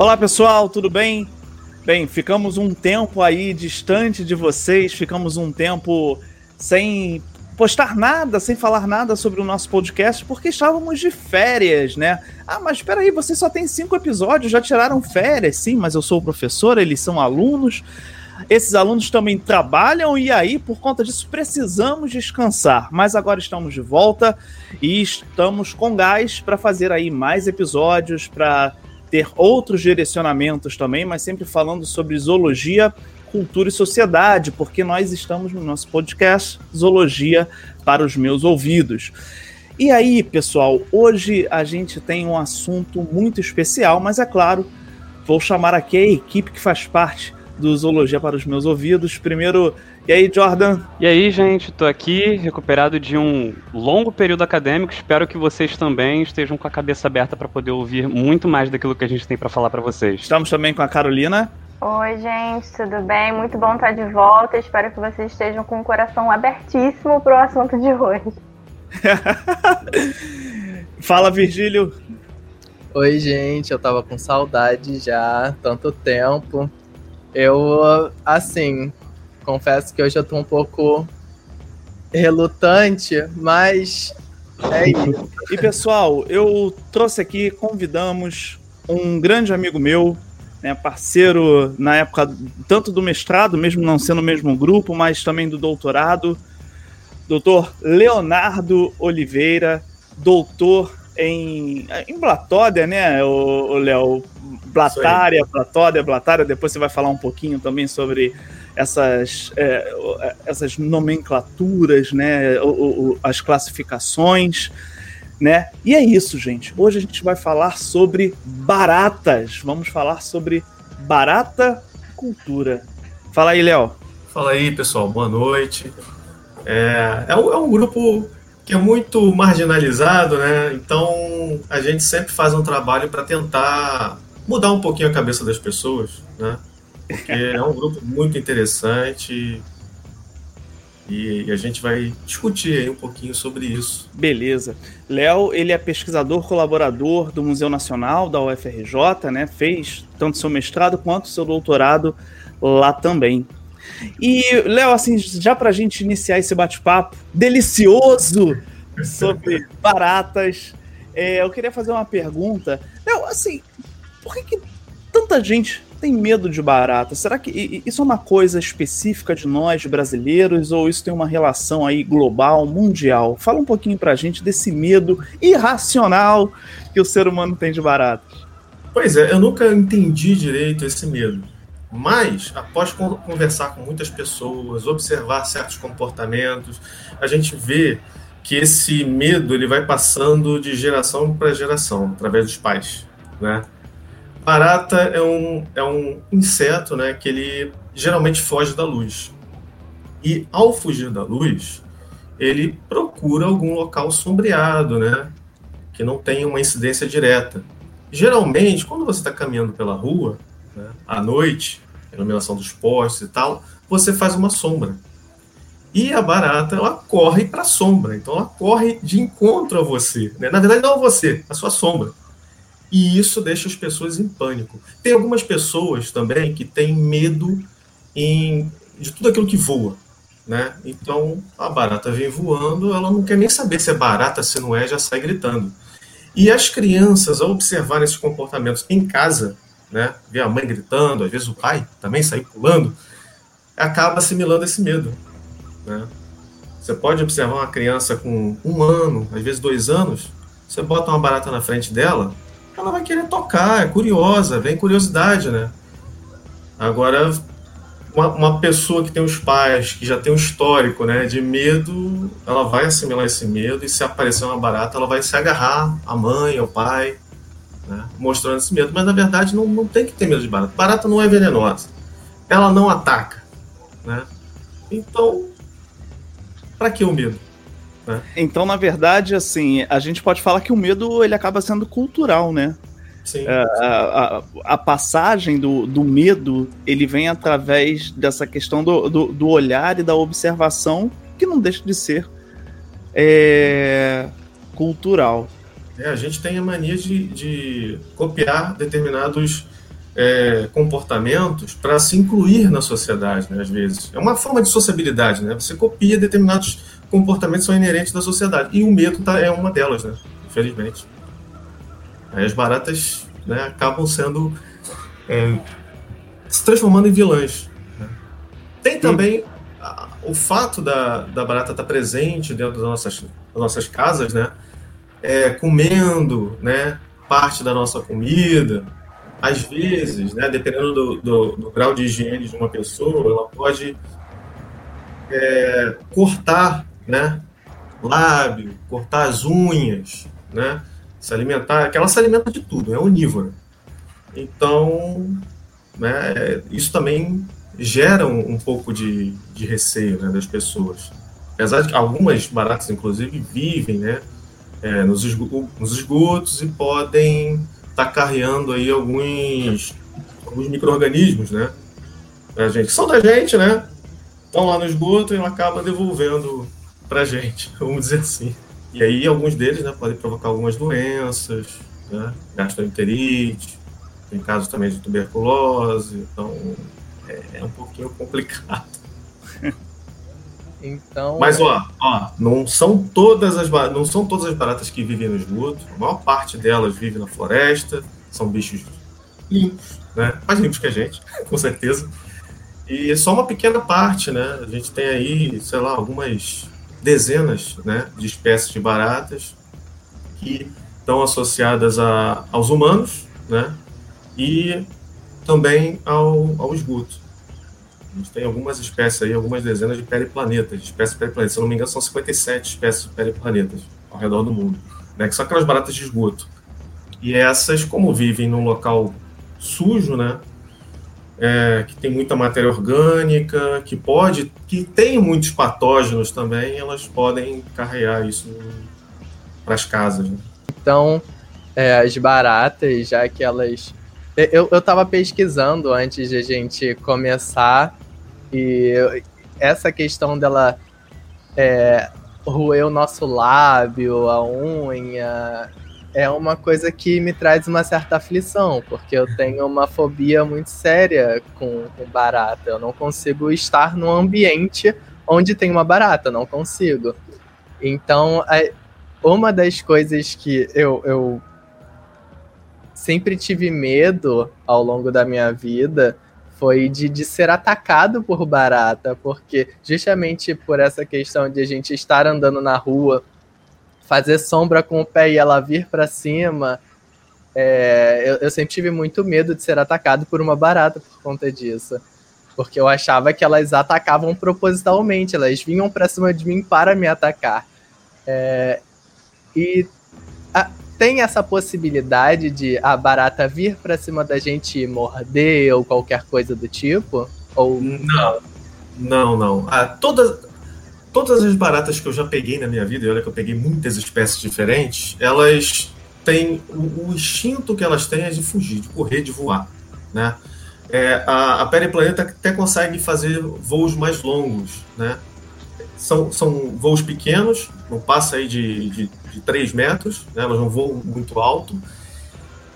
Olá pessoal, tudo bem? Bem, ficamos um tempo aí distante de vocês, ficamos um tempo sem postar nada, sem falar nada sobre o nosso podcast, porque estávamos de férias, né? Ah, mas espera aí, vocês só têm 5 episódios, já tiraram férias? Sim, mas eu sou o professor, eles são alunos, esses alunos também trabalham e aí, por conta disso, precisamos descansar. Mas agora estamos de volta e estamos com gás para fazer aí mais episódios, para ter outros direcionamentos também, mas sempre falando sobre zoologia, cultura e sociedade, porque nós estamos no nosso podcast Zoologia para os Meus Ouvidos. E aí, pessoal, hoje a gente tem um assunto muito especial, mas é claro, vou chamar aqui a equipe que faz parte do Zoologia para os Meus Ouvidos. Primeiro, e aí, Jordan? E aí, gente, tô aqui, recuperado de um longo período acadêmico, espero que vocês também estejam com a cabeça aberta para poder ouvir muito mais daquilo que a gente tem para falar para vocês. Estamos também com a Carolina. Oi, gente, tudo bem? Muito bom estar de volta. Espero que vocês estejam com o coração abertíssimo para o assunto de hoje. Fala, Virgílio. Oi, gente, eu tava com saudade já, tanto tempo. Eu, assim, confesso que hoje eu tô um pouco relutante, mas é isso. E, pessoal, eu trouxe aqui, convidamos um grande amigo meu, né, parceiro na época tanto do mestrado, mesmo não sendo o mesmo grupo, mas também do doutorado, doutor Leonardo Oliveira, doutor em Blattodea, né, o Léo? Blattodea, depois você vai falar um pouquinho também sobre essas nomenclaturas, né, as classificações, né? E é isso, gente. Hoje a gente vai falar sobre baratas. Vamos falar sobre barata cultura. Fala aí, Léo. Fala aí, pessoal. Boa noite. É um grupo que é muito marginalizado, né? Então, a gente sempre faz um trabalho para tentar mudar um pouquinho a cabeça das pessoas, né? Porque é um grupo muito interessante. E a gente vai discutir aí um pouquinho sobre isso. Beleza. Léo, ele é pesquisador colaborador do Museu Nacional da UFRJ, né? Fez tanto seu mestrado quanto seu doutorado lá também. E, Léo, assim, já pra gente iniciar esse bate-papo delicioso sobre baratas, eu queria fazer uma pergunta. Léo, assim, por que tanta gente tem medo de barata? Será que isso é uma coisa específica de nós, brasileiros, ou isso tem uma relação aí global, mundial? Fala um pouquinho pra gente desse medo irracional que o ser humano tem de baratas. Pois é, eu nunca entendi direito esse medo, mas após conversar com muitas pessoas, observar certos comportamentos, a gente vê que esse medo ele vai passando de geração para geração, através dos pais, né? Barata é um inseto, né, que ele geralmente foge da luz. E ao fugir da luz, ele procura algum local sombreado, né, que não tenha uma incidência direta. Geralmente, quando você está caminhando pela rua, né, à noite, iluminação dos postes e tal, você faz uma sombra. E a barata, ela corre para a sombra. Então, ela corre de encontro a você, né? Na verdade, não a você, a sua sombra. E isso deixa as pessoas em pânico. Tem algumas pessoas também que têm medo de tudo aquilo que voa, né? Então, a barata vem voando, ela não quer nem saber se é barata, se não é, já sai gritando. E as crianças, ao observar esses comportamentos em casa, né, ver a mãe gritando, às vezes o pai também sair pulando, acaba assimilando esse medo, né? Você pode observar uma criança com 1 ano, às vezes 2 anos, você bota uma barata na frente dela, ela vai querer tocar, é curiosa, vem curiosidade, né? Agora, uma pessoa que tem os pais, que já tem um histórico, né, de medo, ela vai assimilar esse medo e se aparecer uma barata, ela vai se agarrar à mãe, ao pai, né, mostrando esse medo. Mas, na verdade, não tem que ter medo de barata. Barata não é venenosa. Ela não ataca, né? Então, para que o medo? Então, na verdade, assim, a gente pode falar que o medo, ele acaba sendo cultural, né? Sim. A passagem do medo, ele vem através dessa questão do olhar e da observação, que não deixa de ser cultural. A gente tem a mania de copiar determinados comportamentos para se incluir na sociedade, né, às vezes. É uma forma de sociabilidade, né? Você copia determinados comportamentos que são inerentes da sociedade. E o medo é uma delas, né? Infelizmente. Aí as baratas, né, acabam sendo... se transformando em vilãs. Né? Tem também o fato da barata estar presente dentro das nossas casas, né? Comendo, né, parte da nossa comida. Às vezes, né, dependendo do grau de higiene de uma pessoa, ela pode cortar, né, lábio, cortar as unhas, né, se alimentar, que ela se alimenta de tudo, é onívora. Então, né, isso também gera um pouco de receio, né, das pessoas. Apesar de que algumas baratas, inclusive, vivem, né, nos esgotos e podem estar carreando aí alguns micro-organismos, né, pra gente, que são da gente, né, estão lá no esgoto e ela acaba devolvendo pra gente, vamos dizer assim. E aí alguns deles, né, podem provocar algumas doenças, né, gastroenterite. Tem casos também de tuberculose, então é um pouquinho complicado. Então, mas ó, não são todas as baratas que vivem no esgoto, a maior parte delas vive na floresta, são bichos limpos, né? Mais limpos que a gente, com certeza. E é só uma pequena parte, né? A gente tem aí, sei lá, algumas dezenas, né, de espécies de baratas que estão associadas aos humanos, né? E também ao esgoto. A gente tem algumas espécies aí, algumas dezenas de periplanetas, se eu não me engano são 57 espécies de periplanetas ao redor do mundo, né, que são aquelas baratas de esgoto. E essas, como vivem num local sujo, né, que tem muita matéria orgânica, que tem muitos patógenos também, elas podem carregar isso para as casas, né? Então, as baratas, já que elas... Eu estava pesquisando antes de a gente começar, e essa questão dela roer o nosso lábio, a unha, é uma coisa que me traz uma certa aflição, porque eu tenho uma fobia muito séria com barata. Eu não consigo estar num ambiente onde tem uma barata, não consigo. Então, uma das coisas que eu sempre tive medo ao longo da minha vida foi de ser atacado por barata, porque justamente por essa questão de a gente estar andando na rua, fazer sombra com o pé e ela vir para cima, eu sempre tive muito medo de ser atacado por uma barata por conta disso, porque eu achava que elas atacavam propositalmente, elas vinham para cima de mim para me atacar. Tem essa possibilidade de a barata vir pra cima da gente e morder ou qualquer coisa do tipo? Ou... Não. Todas as baratas que eu já peguei na minha vida, e olha que eu peguei muitas espécies diferentes, elas têm... O instinto que elas têm é de fugir, de correr, de voar, né? A Periplaneta até consegue fazer voos mais longos, né? São voos pequenos, não passa aí de 3 metros, né? Elas não voam muito alto,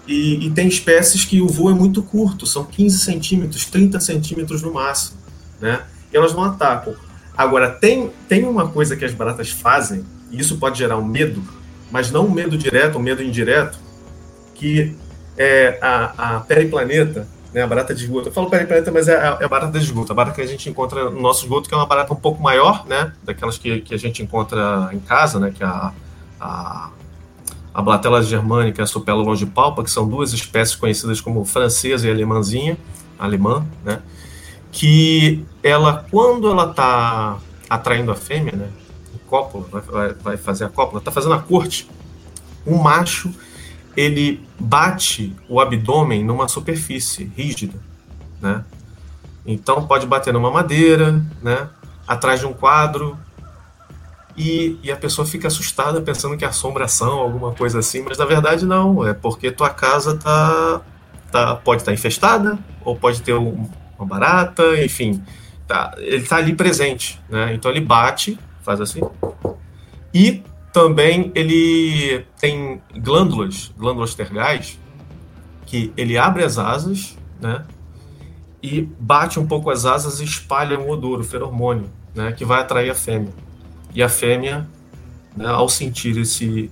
e tem espécies que o voo é muito curto, são 15 centímetros, 30 centímetros no máximo, né? E elas não atacam. Agora, tem uma coisa que as baratas fazem, e isso pode gerar um medo, mas não um medo direto, um medo indireto, que é a Periplaneta, né, a barata de esgoto. Eu falo periplaneta, mas é a barata de esgoto. A barata que a gente encontra no nosso esgoto, que é uma barata um pouco maior, né, daquelas que a gente encontra em casa, né, que é a Blatella germânica e a Supella longipalpa, que são duas espécies conhecidas como francesa e alemã, né, que ela, quando ela está atraindo a fêmea, né, cópula, vai fazer a cópula, está fazendo a corte, o macho, ele bate o abdômen numa superfície rígida, né? Então pode bater numa madeira, né? Atrás de um quadro, e a pessoa fica assustada pensando que é assombração, alguma coisa assim, mas na verdade não, é porque tua casa pode estar infestada, ou pode ter uma barata, enfim, ele está ali presente, né? Então ele bate, faz assim, e... Também ele tem glândulas tergais, que ele abre as asas, né? E bate um pouco as asas e espalha um odor, o feromônio, né? Que vai atrair a fêmea. E a fêmea, né, ao sentir esse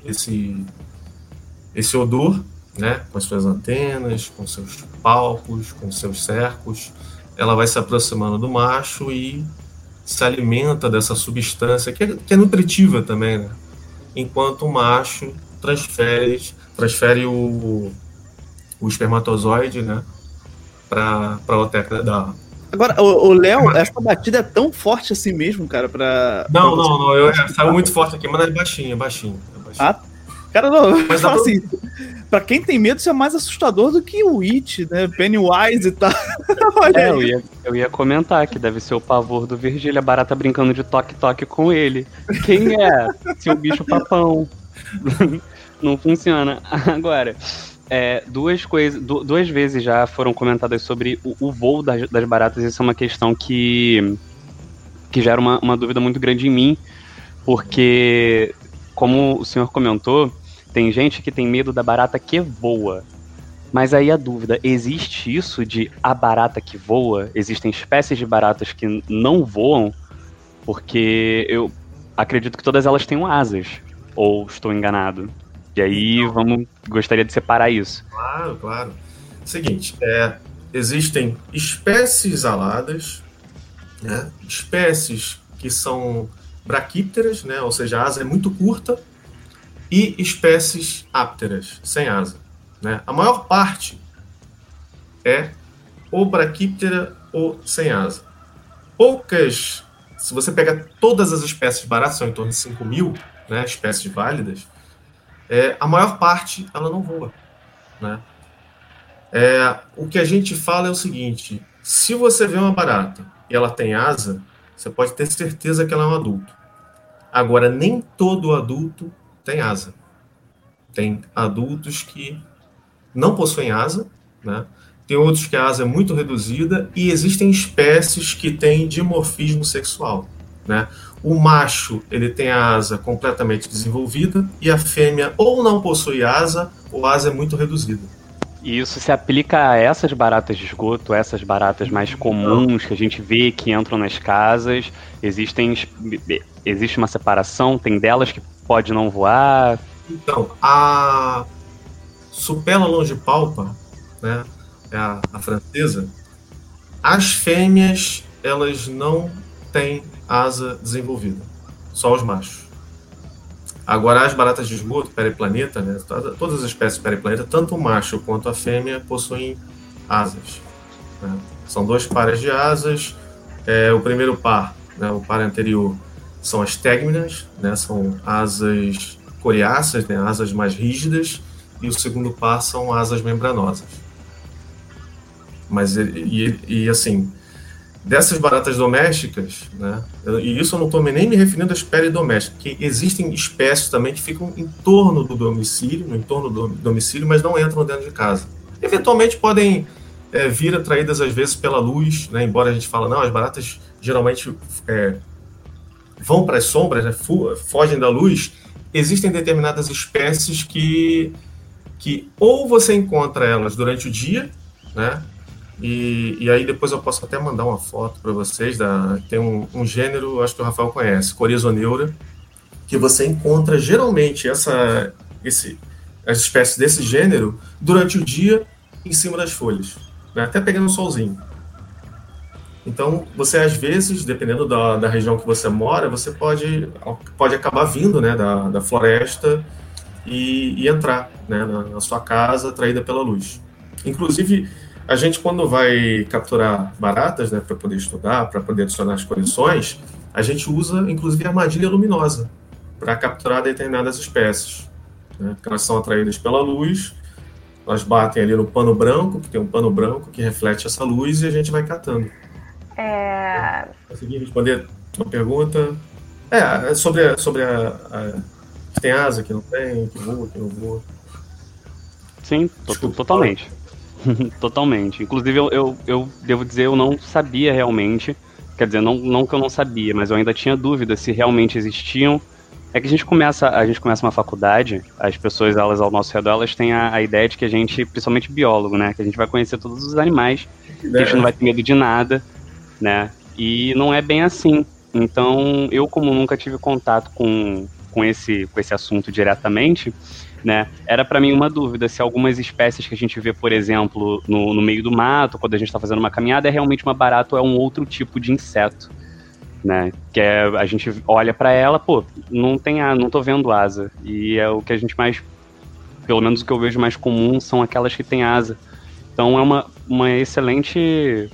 odor, né, com as suas antenas, com seus palpos, com seus cercos, ela vai se aproximando do macho e se alimenta dessa substância, que é nutritiva também, né? Enquanto o macho transfere o espermatozoide, né, para a ooteca da... Agora, o Léo, essa batida é tão forte assim mesmo, cara, pra... Não, saiu muito forte aqui, mas é baixinho. Ah, cara, não, mas dá assim... Pra quem tem medo, isso é mais assustador do que o It, né? Pennywise e tal. Eu ia comentar que deve ser o pavor do Virgílio, a barata brincando de toque-toque com ele. Quem é? Seu bicho papão. Não funciona. Agora, duas vezes já foram comentadas sobre o voo das baratas. Isso é uma questão que gera uma dúvida muito grande em mim, porque, como o senhor comentou, tem gente que tem medo da barata que voa. Mas aí a dúvida, existe isso de a barata que voa? Existem espécies de baratas que não voam? Porque eu acredito que todas elas tenham asas. Ou estou enganado? E aí, gostaria de separar isso. Claro. Seguinte, existem espécies aladas, né? Espécies que são braquípteras, né? Ou seja, a asa é muito curta. E espécies ápteras, sem asa, né? A maior parte é ou braquíptera ou sem asa. Poucas, se você pega todas as espécies baratas, são em torno de 5.000, né, espécies válidas, a maior parte ela não voa, né? O que a gente fala é o seguinte, se você vê uma barata e ela tem asa, você pode ter certeza que ela é um adulto. Agora, nem todo adulto tem asa. Tem adultos que não possuem asa, né? Tem outros que a asa é muito reduzida e existem espécies que têm dimorfismo sexual, né? O macho, ele tem a asa completamente desenvolvida e a fêmea ou não possui asa ou a asa é muito reduzida. E isso se aplica a essas baratas de esgoto, essas baratas mais comuns que a gente vê que entram nas casas? Existe uma separação? Tem delas que pode não voar? Então, a Supella longipalpa, né, é a francesa, as fêmeas, elas não têm asa desenvolvida, só os machos. Agora, as baratas de esgoto, periplaneta, né, todas as espécies de periplaneta, tanto o macho quanto a fêmea, possuem asas, né? São dois pares de asas. O primeiro par, né, o par anterior, são as tegmenas, né, são asas coriáceas, né, asas mais rígidas, e o segundo par são asas membranosas. Mas, assim, dessas baratas domésticas, né, e isso eu não estou nem me referindo às peridomésticas, que existem espécies também que ficam em torno do domicílio, mas não entram dentro de casa. Eventualmente podem vir atraídas, às vezes, pela luz, né, embora a gente fale, não, as baratas geralmente... vão para as sombras, né, fogem da luz. Existem determinadas espécies que ou você encontra elas durante o dia, né, e aí depois eu posso até mandar uma foto para vocês, tem um gênero, acho que o Rafael conhece, Corythoneura, que você encontra geralmente as espécies desse gênero durante o dia em cima das folhas, né, até pegando um solzinho. Então, você às vezes, dependendo da região que você mora, você pode acabar vindo, né, da floresta e entrar, né, na sua casa, atraída pela luz. Inclusive, a gente, quando vai capturar baratas, né, para poder estudar, para poder adicionar as coleções, a gente usa, inclusive, armadilha luminosa para capturar determinadas espécies, né, porque elas são atraídas pela luz, elas batem ali no pano branco, que tem um pano branco que reflete essa luz e a gente vai catando. Consegui responder uma pergunta? Sobre a tem asa, que não tem, que voa, que não voa. Sim, totalmente. Totalmente. Inclusive, eu devo dizer, eu não sabia realmente, quer dizer, não que eu não sabia, mas eu ainda tinha dúvida se realmente existiam É que a gente começa uma faculdade, as pessoas, elas ao nosso redor, elas têm a ideia de que a gente, principalmente biólogo, né, que a gente vai conhecer todos os animais, que a gente não vai ter medo de nada, né, e não é bem assim. Então, eu, como nunca tive contato com esse assunto diretamente, né, era pra mim uma dúvida se algumas espécies que a gente vê, por exemplo, no meio do mato, quando a gente tá fazendo uma caminhada, é realmente uma barata ou é um outro tipo de inseto, né, que é, a gente olha pra ela, pô, não tô vendo asa, e é o que a gente mais, pelo menos o que eu vejo mais comum, são aquelas que têm asa. Então é uma excelente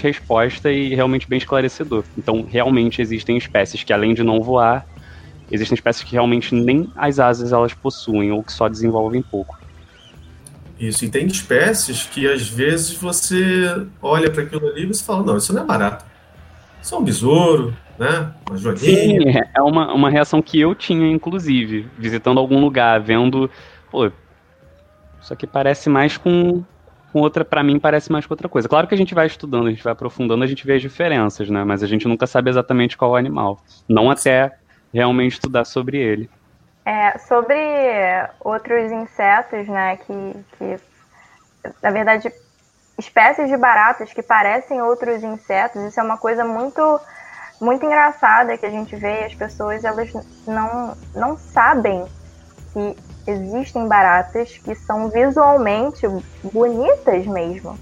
resposta e realmente bem esclarecedor. Então realmente existem espécies que, além de não voar, existem espécies que realmente nem as asas elas possuem, ou que só desenvolvem pouco. Isso, e tem espécies que às vezes você olha para aquilo ali e você fala, não, isso não é barato. Isso é um besouro, né? Uma joguinha. Sim, é uma reação que eu tinha, inclusive, visitando algum lugar, vendo, pô, isso aqui parece mais com outra, pra mim parece mais com outra coisa. Claro que a gente vai estudando, a gente vai aprofundando, a gente vê as diferenças, né? Mas a gente nunca sabe exatamente qual é o animal. Não até realmente estudar sobre ele. Sobre outros insetos, né, que na verdade, espécies de baratas que parecem outros insetos, isso é uma coisa muito, muito engraçada que a gente vê, as pessoas, elas não sabem que existem baratas que são visualmente bonitas mesmo.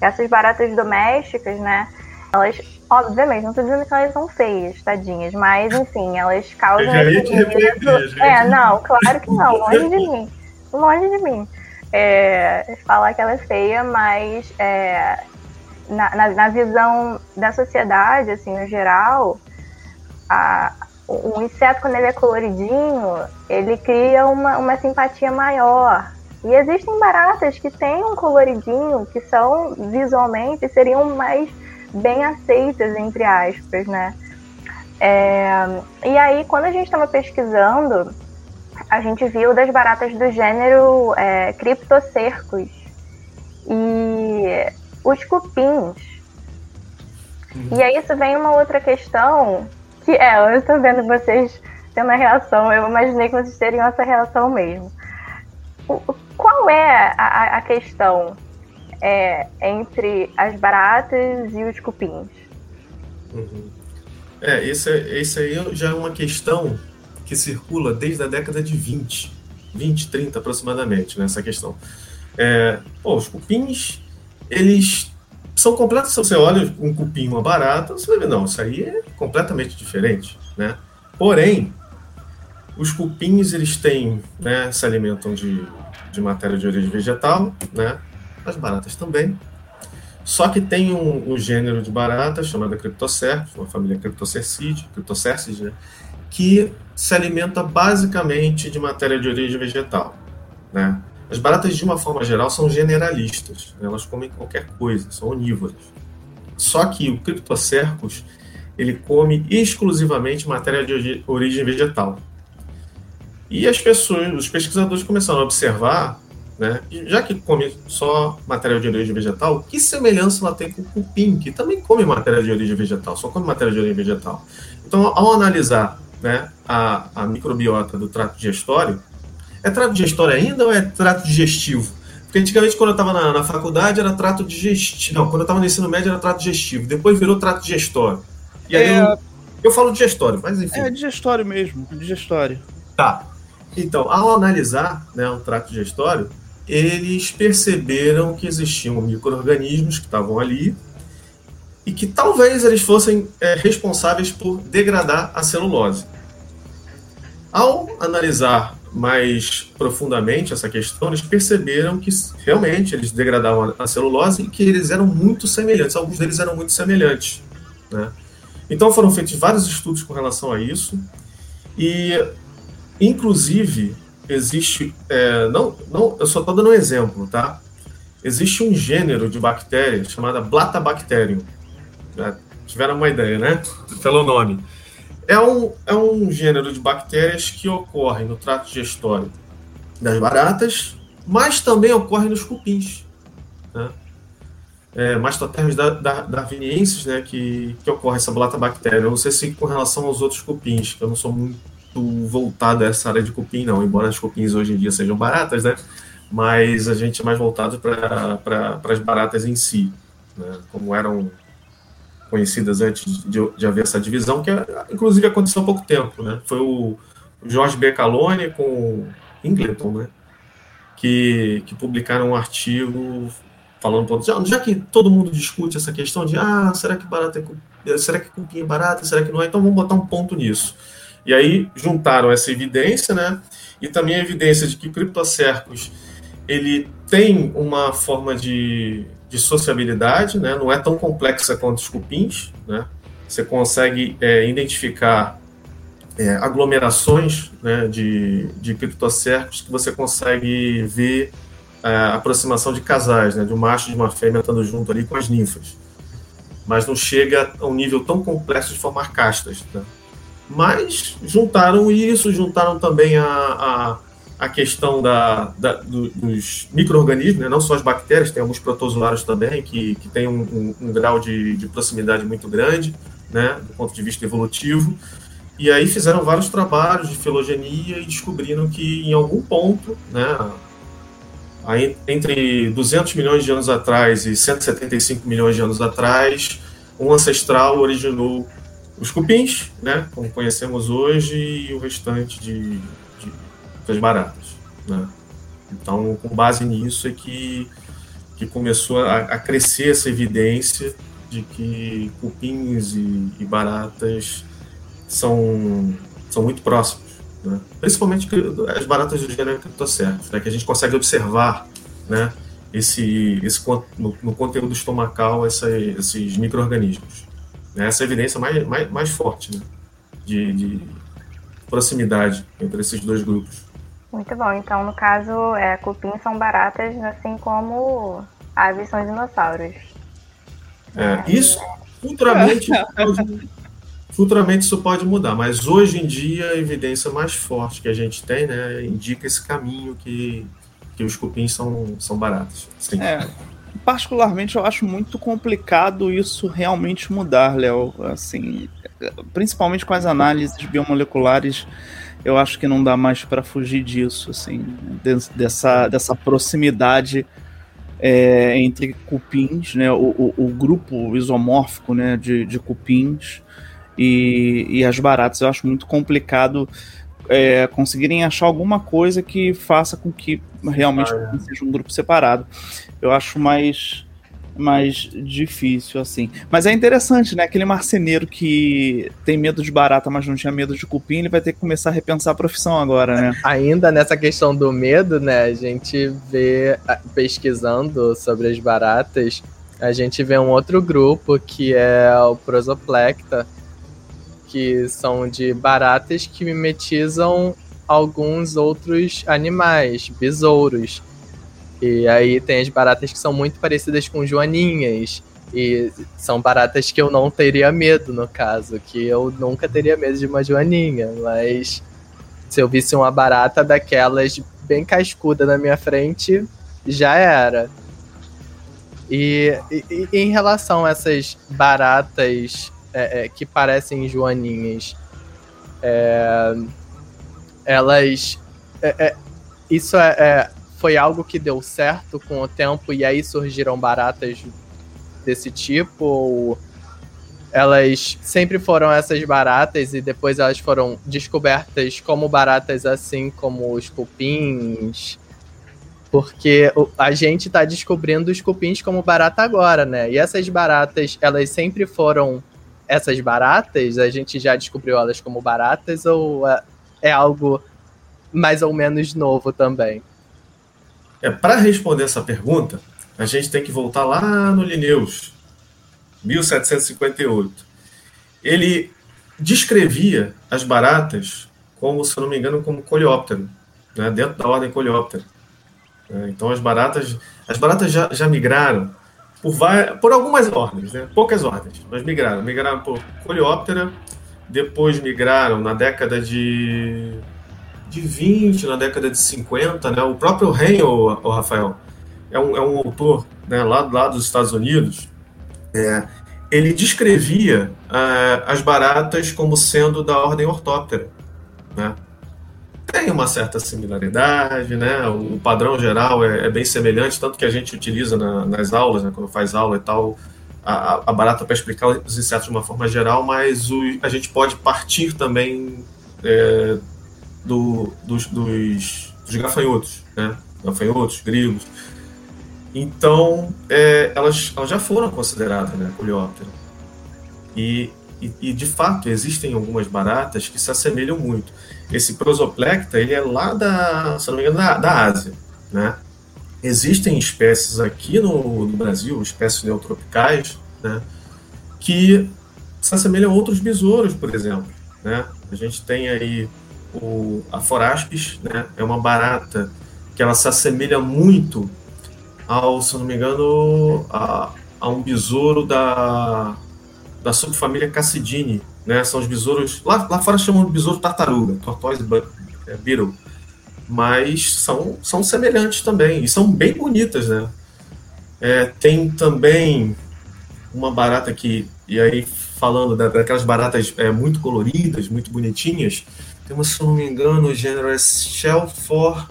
Essas baratas domésticas, né, elas, obviamente, não estou dizendo que elas são feias, tadinhas, mas, enfim, elas causam... não, claro que não, longe de mim. Falar que ela é feia, mas na visão da sociedade, assim, no geral, o inseto, quando ele é coloridinho, ele cria uma simpatia maior. E existem baratas que têm um coloridinho, que são, visualmente, seriam mais bem aceitas, entre aspas, né? E aí, quando a gente estava pesquisando, a gente viu das baratas do gênero Cryptocercus e os cupins. E aí isso vem uma outra questão, que eu estou vendo vocês tendo a reação, eu imaginei que vocês teriam essa reação mesmo. Qual é a questão entre as baratas e os cupins? Uhum. Esse aí já é uma questão que circula desde a década de 20, 30 aproximadamente, nessa questão. Os cupins, eles são completos. Se você olha um cupim e uma barata, você vai ver, não, isso aí é completamente diferente, né? Porém, os cupins, eles têm, né, se alimentam de matéria de origem vegetal, né? As baratas também. Só que tem um gênero de baratas chamada Cryptocercus, uma família Cryptocercidae, né, que se alimenta basicamente de matéria de origem vegetal, né? As baratas, de uma forma geral, são generalistas, né? Elas comem qualquer coisa, são onívoras. Só que o Cryptocercus, ele come exclusivamente matéria de origem vegetal. E as pessoas, os pesquisadores, começaram a observar, né, já que come só matéria de origem vegetal, que semelhança ela tem com o cupim, que também come matéria de origem vegetal, só come matéria de origem vegetal. Então, ao analisar, né, a microbiota do trato digestório, é trato digestório ainda ou é trato digestivo? Porque antigamente, quando eu estava na faculdade, era trato digestivo. Não, quando eu estava no ensino médio, era trato digestivo. Depois virou trato digestório. E aí eu falo digestório, mas enfim. É digestório mesmo, digestório. Tá. Então, ao analisar, né, o trato digestório, eles perceberam que existiam micro-organismos que estavam ali e que talvez eles fossem responsáveis por degradar a celulose. Ao analisar mais profundamente essa questão, eles perceberam que realmente eles degradavam a celulose e que eles eram muito semelhantes, alguns deles eram muito semelhantes, né? Então foram feitos vários estudos com relação a isso e, inclusive, existe... eu só estou dando um exemplo, tá? Existe um gênero de bactéria chamada Blattabacterium. Já tiveram uma ideia, né? Pelo nome. É um gênero de bactérias que ocorre no trato digestório das baratas, mas também ocorre nos cupins, né? Mastotermes darwiniensis, né, que ocorre essa Blattabacterium. Eu não sei se com relação aos outros cupins, que eu não sou muito voltado a essa área de cupim, não. Embora as cupins hoje em dia sejam baratas, né? Mas a gente é mais voltado para as baratas em si, né? Como eram conhecidas antes de haver essa divisão, que inclusive aconteceu há pouco tempo, né? Foi o Jorge B. Calone com o Ingleton, né? Que publicaram um artigo falando, já que todo mundo discute essa questão de será que barata é, será que cupim é barata, será que não é, então vamos botar um ponto nisso. E aí juntaram essa evidência, né? E também a evidência de que o Cryptocercus ele tem uma forma de sociabilidade, né? Não é tão complexa quanto os cupins, né? Você consegue identificar aglomerações, né, de Cryptocercus, que você consegue ver a aproximação de casais, né, de um macho e de uma fêmea estando junto ali com as ninfas. Mas não chega a um nível tão complexo de formar castas, né? Mas juntaram isso, juntaram também a questão dos micro-organismos, né? Não só as bactérias, tem alguns protozoários também que tem um grau de proximidade muito grande, né? Do ponto de vista evolutivo. E aí fizeram vários trabalhos de filogenia e descobriram que em algum ponto, né, entre 200 milhões de anos atrás e 175 milhões de anos atrás, um ancestral originou os cupins, né, como conhecemos hoje, e o restante das baratas, né? Então, com base nisso é que começou a crescer essa evidência de que cupins e baratas são muito próximos, né? Principalmente as baratas do gênero Cryptocercus, né? Que a gente consegue observar, né, no conteúdo estomacal esses micro-organismos, né? Essa é a evidência mais forte, né, de proximidade entre esses dois grupos. Muito bom. Então, no caso, cupins são baratas, assim como aves são dinossauros. Isso, futuramente... Futuramente isso pode mudar, mas hoje em dia a evidência mais forte que a gente tem, né, indica esse caminho que os cupins são baratos. Sim. Particularmente eu acho muito complicado isso realmente mudar, Léo. Assim, principalmente com as análises biomoleculares, eu acho que não dá mais para fugir disso, assim, dessa proximidade entre cupins, né, o grupo isomórfico, né, de cupins. E as baratas, eu acho muito complicado conseguirem achar alguma coisa que faça com que realmente seja um grupo separado. Eu acho mais difícil, assim. Mas é interessante, né? Aquele marceneiro que tem medo de barata, mas não tinha medo de cupim, ele vai ter que começar a repensar a profissão agora, né? Ainda nessa questão do medo, né? A gente vê, pesquisando sobre as baratas, a gente vê um outro grupo que é o Prosoplecta, que são de baratas que mimetizam alguns outros animais, besouros. E aí tem as baratas que são muito parecidas com joaninhas, e são baratas que eu não teria medo, no caso, que eu nunca teria medo de uma joaninha, mas se eu visse uma barata daquelas bem cascuda na minha frente, já era. E em relação a essas baratas que parecem joaninhas, elas... isso foi algo que deu certo com o tempo e aí surgiram baratas desse tipo? Ou elas sempre foram essas baratas e depois elas foram descobertas como baratas, assim como os cupins? Porque a gente está descobrindo os cupins como barata agora, né? E essas baratas, elas sempre foram... essas baratas, a gente já descobriu elas como baratas, ou é algo mais ou menos novo também? Para responder essa pergunta, a gente tem que voltar lá no Linneus, 1758. Ele descrevia as baratas como, se eu não me engano, como coleóptero, né, dentro da ordem coleóptero. Então as baratas já migraram por algumas ordens, né? Poucas ordens, mas migraram por coleóptera, depois migraram na década de 20, na década de 50, né? O próprio Reino, o Rafael, é um autor, né, lá dos Estados Unidos, ele descrevia as baratas como sendo da ordem ortóptera, né? Tem uma certa similaridade, né? O padrão geral é bem semelhante, tanto que a gente utiliza nas aulas, né? Quando faz aula e tal, a barata para explicar os insetos de uma forma geral, mas a gente pode partir também dos gafanhotos, né? Gafanhotos, grilos. Então, elas já foram consideradas, né, coleóptero. E, de fato, existem algumas baratas que se assemelham muito. Esse Prosoplecta, ele é lá se não me engano, da Ásia, né? Existem espécies aqui no Brasil, espécies neotropicais, né, que se assemelham a outros besouros, por exemplo, né? A gente tem aí a Foraspis, né? É uma barata que ela se assemelha muito se não me engano, a um besouro da subfamília Cassidini, né? São os besouros... Lá fora chamam de besouro tartaruga, tortoise beetle. Mas são semelhantes também, e são bem bonitas, né? Tem também uma barata que... E aí, falando daquelas baratas muito coloridas, muito bonitinhas, tem uma, se não me engano, o gênero é Shelfordia.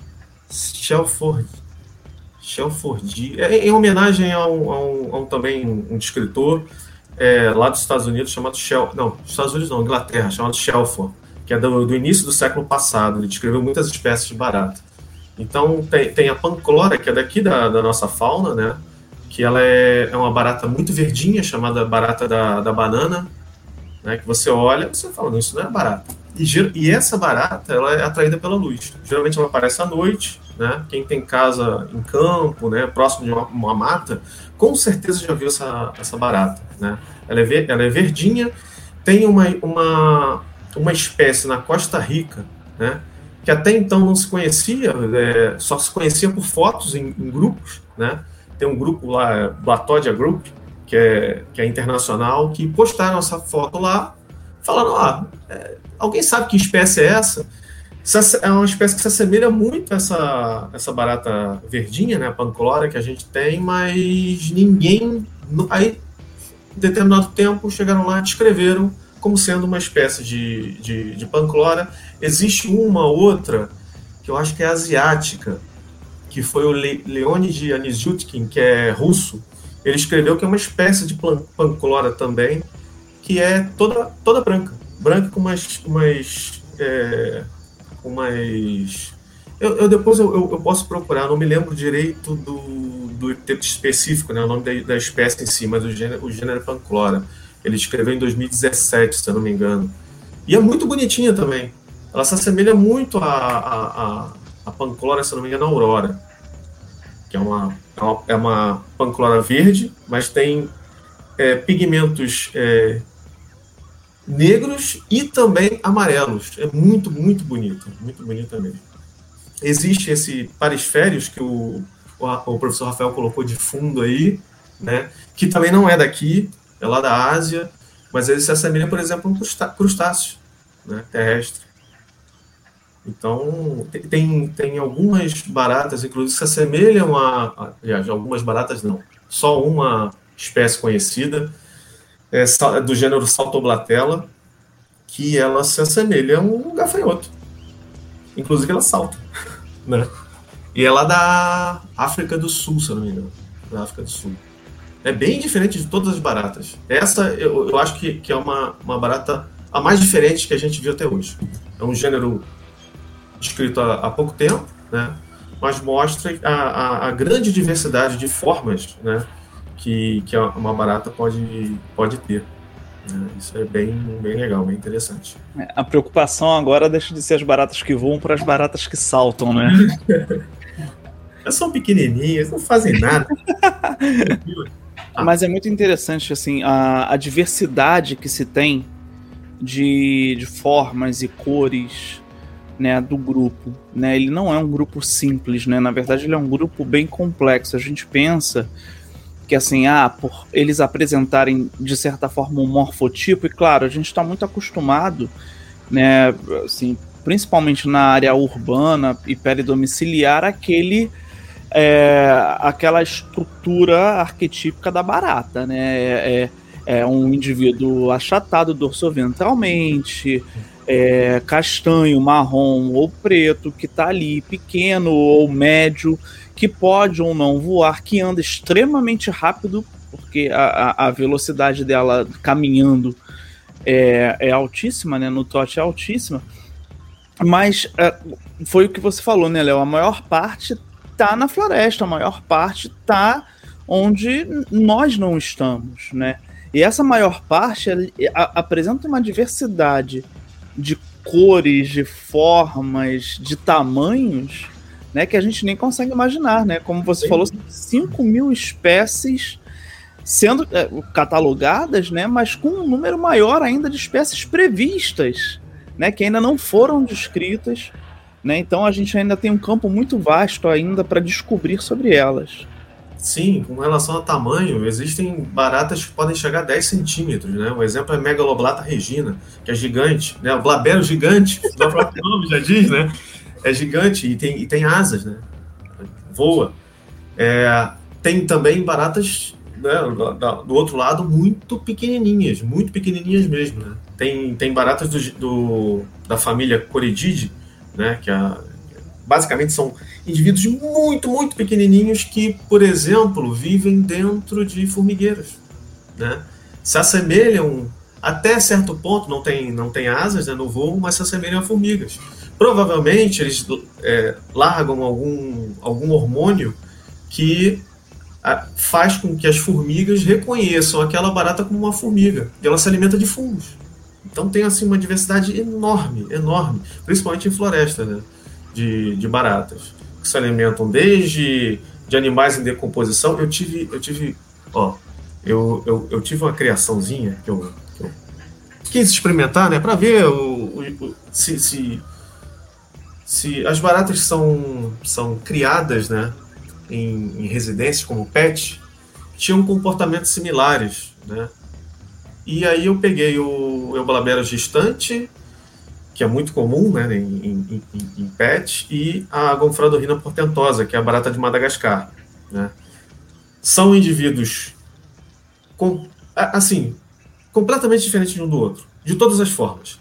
Em homenagem a um também um escritor... lá dos Estados Unidos, chamado Inglaterra, chamado Shelfordia, que é do início do século passado. Ele descreveu muitas espécies de barata. Então, tem a Panclora, que é daqui da nossa fauna, né? Que ela é uma barata muito verdinha, chamada barata da banana, né? Que você olha e você fala, isso não é barata. E essa barata, ela é atraída pela luz. Geralmente ela aparece à noite, né? Quem tem casa em campo, né? Próximo de uma mata, com certeza já viu essa barata, né? Ela é verdinha. Tem uma espécie na Costa Rica, né? Que até então não se conhecia, só se conhecia por fotos em grupos, né? Tem um grupo lá, Blattodea Group, que é internacional, que postaram essa foto lá, falando, alguém sabe que espécie é essa? É uma espécie que se assemelha muito a essa barata verdinha, né, a Panclora, que a gente tem, mas ninguém... Aí, em determinado tempo, chegaram lá e descreveram como sendo uma espécie de Panclora. Existe uma outra, que eu acho que é asiática, que foi o Leonid Anisyutkin, que é russo. Ele escreveu que é uma espécie de Panclora também, que é toda branca com umas... Eu depois eu posso procurar, não me lembro direito do epíteto específico, né, o nome da espécie em si, mas o gênero é Panclora. Ele escreveu em 2017, se eu não me engano. E é muito bonitinha também. Ela se assemelha muito à Panclora, se eu não me engano, Aurora, que é uma Panclora verde, mas tem pigmentos... negros e também amarelos. É muito, muito bonita mesmo. Existe esse Parisfério que o professor Rafael colocou de fundo aí, né, que também não é daqui, é lá da Ásia, mas ele se assemelha, por exemplo, a um crustáceo, né, terrestre. Então, tem algumas baratas, inclusive, se assemelham a... Aliás, algumas baratas não. Só uma espécie conhecida, do gênero Saltoblatella, que ela se assemelha a um gafanhoto. Inclusive, ela salta, né? E ela é da África do Sul, se eu não me engano. Da África do Sul. É bem diferente de todas as baratas. Essa, eu acho que é uma barata a mais diferente que a gente viu até hoje. É um gênero descrito há pouco tempo, né? Mas mostra a grande diversidade de formas, né, que uma barata pode ter. Isso é bem, bem legal, bem interessante. A preocupação agora deixa de ser as baratas que voam para as baratas que saltam, né? Elas são pequenininhas, não fazem nada. Mas é muito interessante assim, a diversidade que se tem de formas e cores, né, do grupo, né? Ele não é um grupo simples, né? Na verdade, ele é um grupo bem complexo. A gente pensa... que assim, por eles apresentarem de certa forma um morfotipo, e claro, a gente está muito acostumado, né, assim, principalmente na área urbana e peridomiciliar, aquela estrutura arquetípica da barata, né, um indivíduo achatado dorsoventralmente, castanho, marrom ou preto, que está ali, pequeno ou médio, que pode ou não voar, que anda extremamente rápido, porque a velocidade dela caminhando é altíssima, né? No trote é altíssima. Mas foi o que você falou, né, Léo? A maior parte está na floresta, a maior parte está onde nós não estamos, né? E essa maior parte apresenta uma diversidade de cores, de formas, de tamanhos, né, que a gente nem consegue imaginar, né? Como você falou, 5 mil espécies sendo catalogadas, né, mas com um número maior ainda de espécies previstas, né, que ainda não foram descritas, né? Então a gente ainda tem um campo muito vasto ainda para descobrir sobre elas. Sim, com relação a tamanho, existem baratas que podem chegar a 10 centímetros, né? Um exemplo é a Megaloblatta regina, que é gigante, né? O Blabero gigante, o próprio nome já diz, né? É gigante e tem asas, né? Voa. Tem também baratas, né, do outro lado, muito pequenininhas mesmo, né? Tem baratas da família Coridid, né? Que basicamente são indivíduos muito, muito pequenininhos que, por exemplo, vivem dentro de formigueiros, né? Se assemelham, até certo ponto, não tem asas, né, no voo, mas se assemelham a formigas. Provavelmente eles largam algum hormônio que faz com que as formigas reconheçam aquela barata como uma formiga, e ela se alimenta de fungos. Então tem assim uma diversidade enorme, enorme, principalmente em floresta, né? De baratas, que se alimentam desde de animais em decomposição. Eu tive uma criaçãozinha que eu quis experimentar, né, para ver se as baratas são criadas, né, em residências como pet, tinham comportamentos similares, né? E aí eu peguei o Eublaberus distanti, que é muito comum, né, em pets, e a Gromphadorhina portentosa, que é a barata de Madagascar, né? São indivíduos completamente diferentes um do outro, de todas as formas.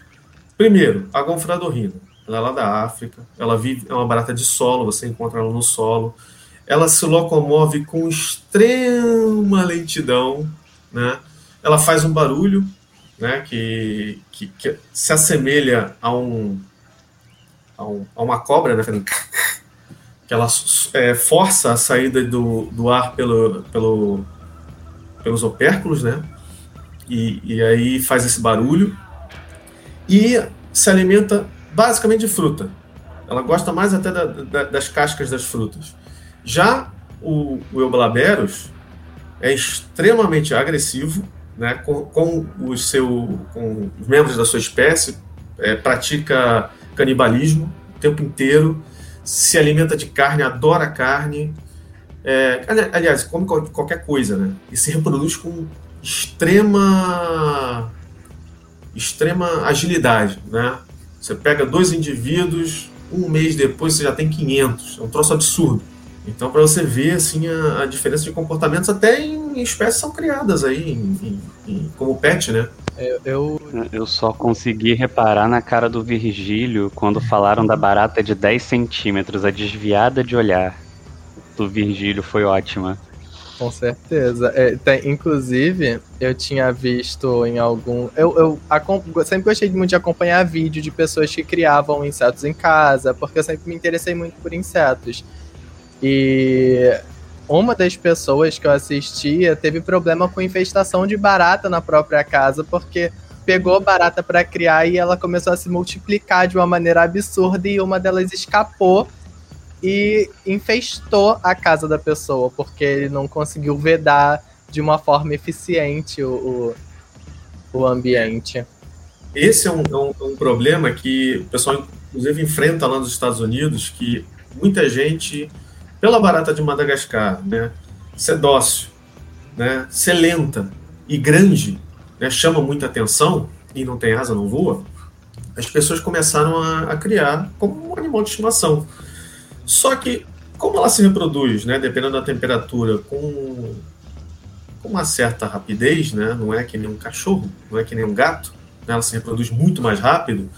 Primeiro, a Gromphadorhina, ela é lá da África, ela vive, é uma barata de solo, você encontra ela no solo, ela se locomove com extrema lentidão, né? Ela faz um barulho, né, que se assemelha a uma cobra, né, que ela força a saída do ar pelos opérculos, né, e aí faz esse barulho, e se alimenta basicamente de fruta. Ela gosta mais até das cascas das frutas. Já o Eublaberus é extremamente agressivo, né, com os membros da sua espécie, pratica canibalismo o tempo inteiro, se alimenta de carne, adora carne, aliás, come qualquer coisa, né, e se reproduz com extrema agilidade, né? Você pega 2 indivíduos, um mês depois você já tem 500, é um troço absurdo. Então, para você ver assim, a diferença de comportamentos, até em espécies são criadas aí, como pet, né? Eu só consegui reparar na cara do Virgílio quando falaram da barata de 10 centímetros. A desviada de olhar do Virgílio foi ótima. Com certeza. Inclusive, eu tinha visto em algum... Eu sempre gostei muito de acompanhar vídeo de pessoas que criavam insetos em casa, porque eu sempre me interessei muito por insetos. E uma das pessoas que eu assistia teve problema com infestação de barata na própria casa, porque pegou barata para criar e ela começou a se multiplicar de uma maneira absurda, e uma delas escapou e infestou a casa da pessoa, porque ele não conseguiu vedar de uma forma eficiente o ambiente. Esse é um problema que o pessoal, inclusive, enfrenta lá nos Estados Unidos, que muita gente... Pela barata de Madagascar, né, ser dócil, né, ser lenta e grande, né, chama muita atenção, e não tem asa, não voa, as pessoas começaram a criar como um animal de estimação. Só que, como ela se reproduz, né, dependendo da temperatura, com uma certa rapidez, né, não é que nem um cachorro, não é que nem um gato, né, ela se reproduz muito mais rápido,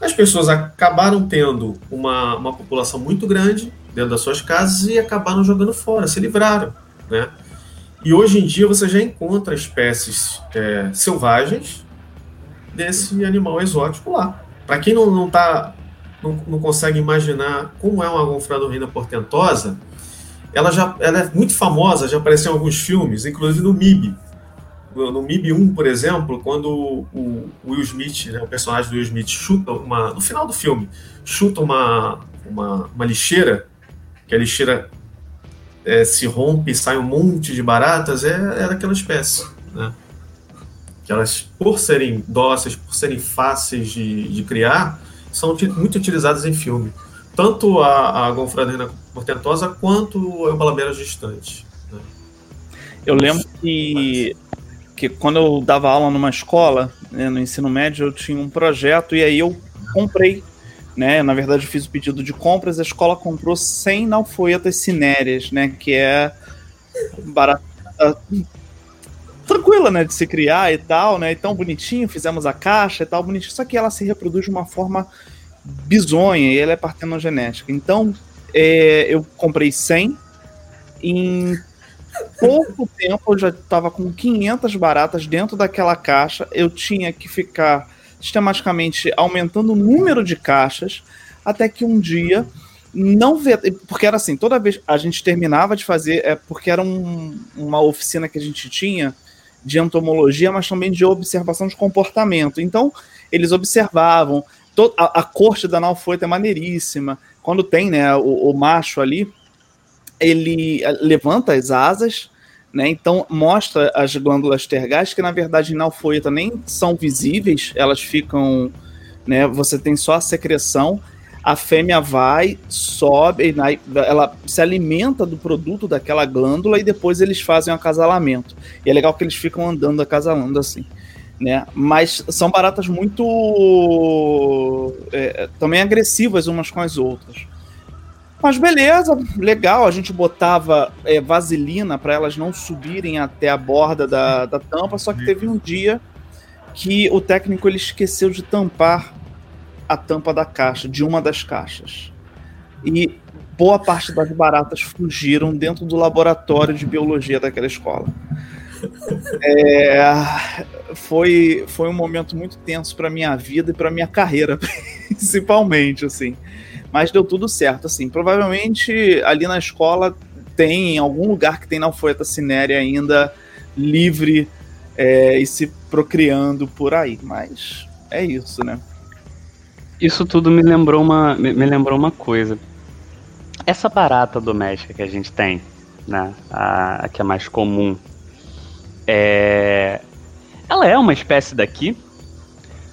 As pessoas acabaram tendo uma população muito grande dentro das suas casas e acabaram jogando fora, se livraram, né? E hoje em dia você já encontra espécies selvagens desse animal exótico lá. Para quem não consegue imaginar como é uma Gromphadorhina portentosa, ela é muito famosa, já apareceu em alguns filmes, inclusive no MIB. No MIB 1, por exemplo, quando o Will Smith, né, o personagem do Will Smith, no final do filme, chuta uma lixeira, que a lixeira se rompe e sai um monte de baratas, é daquela espécie, né? Que elas, por serem dóceis, por serem fáceis de criar, são muito utilizadas em filme. Tanto a Gromphadorhina portentosa quanto o Eublaberus distanti, né? Eu lembro que quando eu dava aula numa escola, né, no ensino médio, eu tinha um projeto e aí eu comprei, né? Na verdade, eu fiz o pedido de compras, a escola comprou 100 Nauphoeta cinereas, né? Que é barata tranquila, né? De se criar e tal, né? E tão bonitinho, fizemos a caixa e tal, bonitinho. Só que ela se reproduz de uma forma bizonha e ela é partenogenética. Então, eu comprei 100 em pouco tempo eu já estava com 500 baratas dentro daquela caixa. Eu tinha que ficar sistematicamente aumentando o número de caixas até que um dia porque era assim, toda vez a gente terminava de fazer, porque era uma oficina que a gente tinha de entomologia, mas também de observação de comportamento. Então eles observavam a corte da Nauphoeta é maneiríssima. Quando tem, né, o macho ali, ele levanta as asas, né? Então mostra as glândulas tergais, que na verdade em Nauphoeta nem são visíveis, elas ficam, né? Você tem só a secreção, a fêmea vai, sobe, ela se alimenta do produto daquela glândula e depois eles fazem um acasalamento. E é legal que eles ficam andando, acasalando assim, né? Mas são baratas muito também agressivas umas com as outras. Mas beleza, legal, a gente botava vaselina para elas não subirem até a borda da tampa, só que teve um dia que o técnico ele esqueceu de tampar a tampa da caixa, de uma das caixas. E boa parte das baratas fugiram dentro do laboratório de biologia daquela escola. Foi um momento muito tenso para minha vida e para minha carreira, principalmente, assim. Mas deu tudo certo, assim. Provavelmente ali na escola tem algum lugar que tem Nauphoeta cinerea ainda livre e se procriando por aí. Mas é isso, né? Isso tudo me lembrou uma coisa. Essa barata doméstica que a gente tem, né? A que é mais comum. Ela é uma espécie daqui?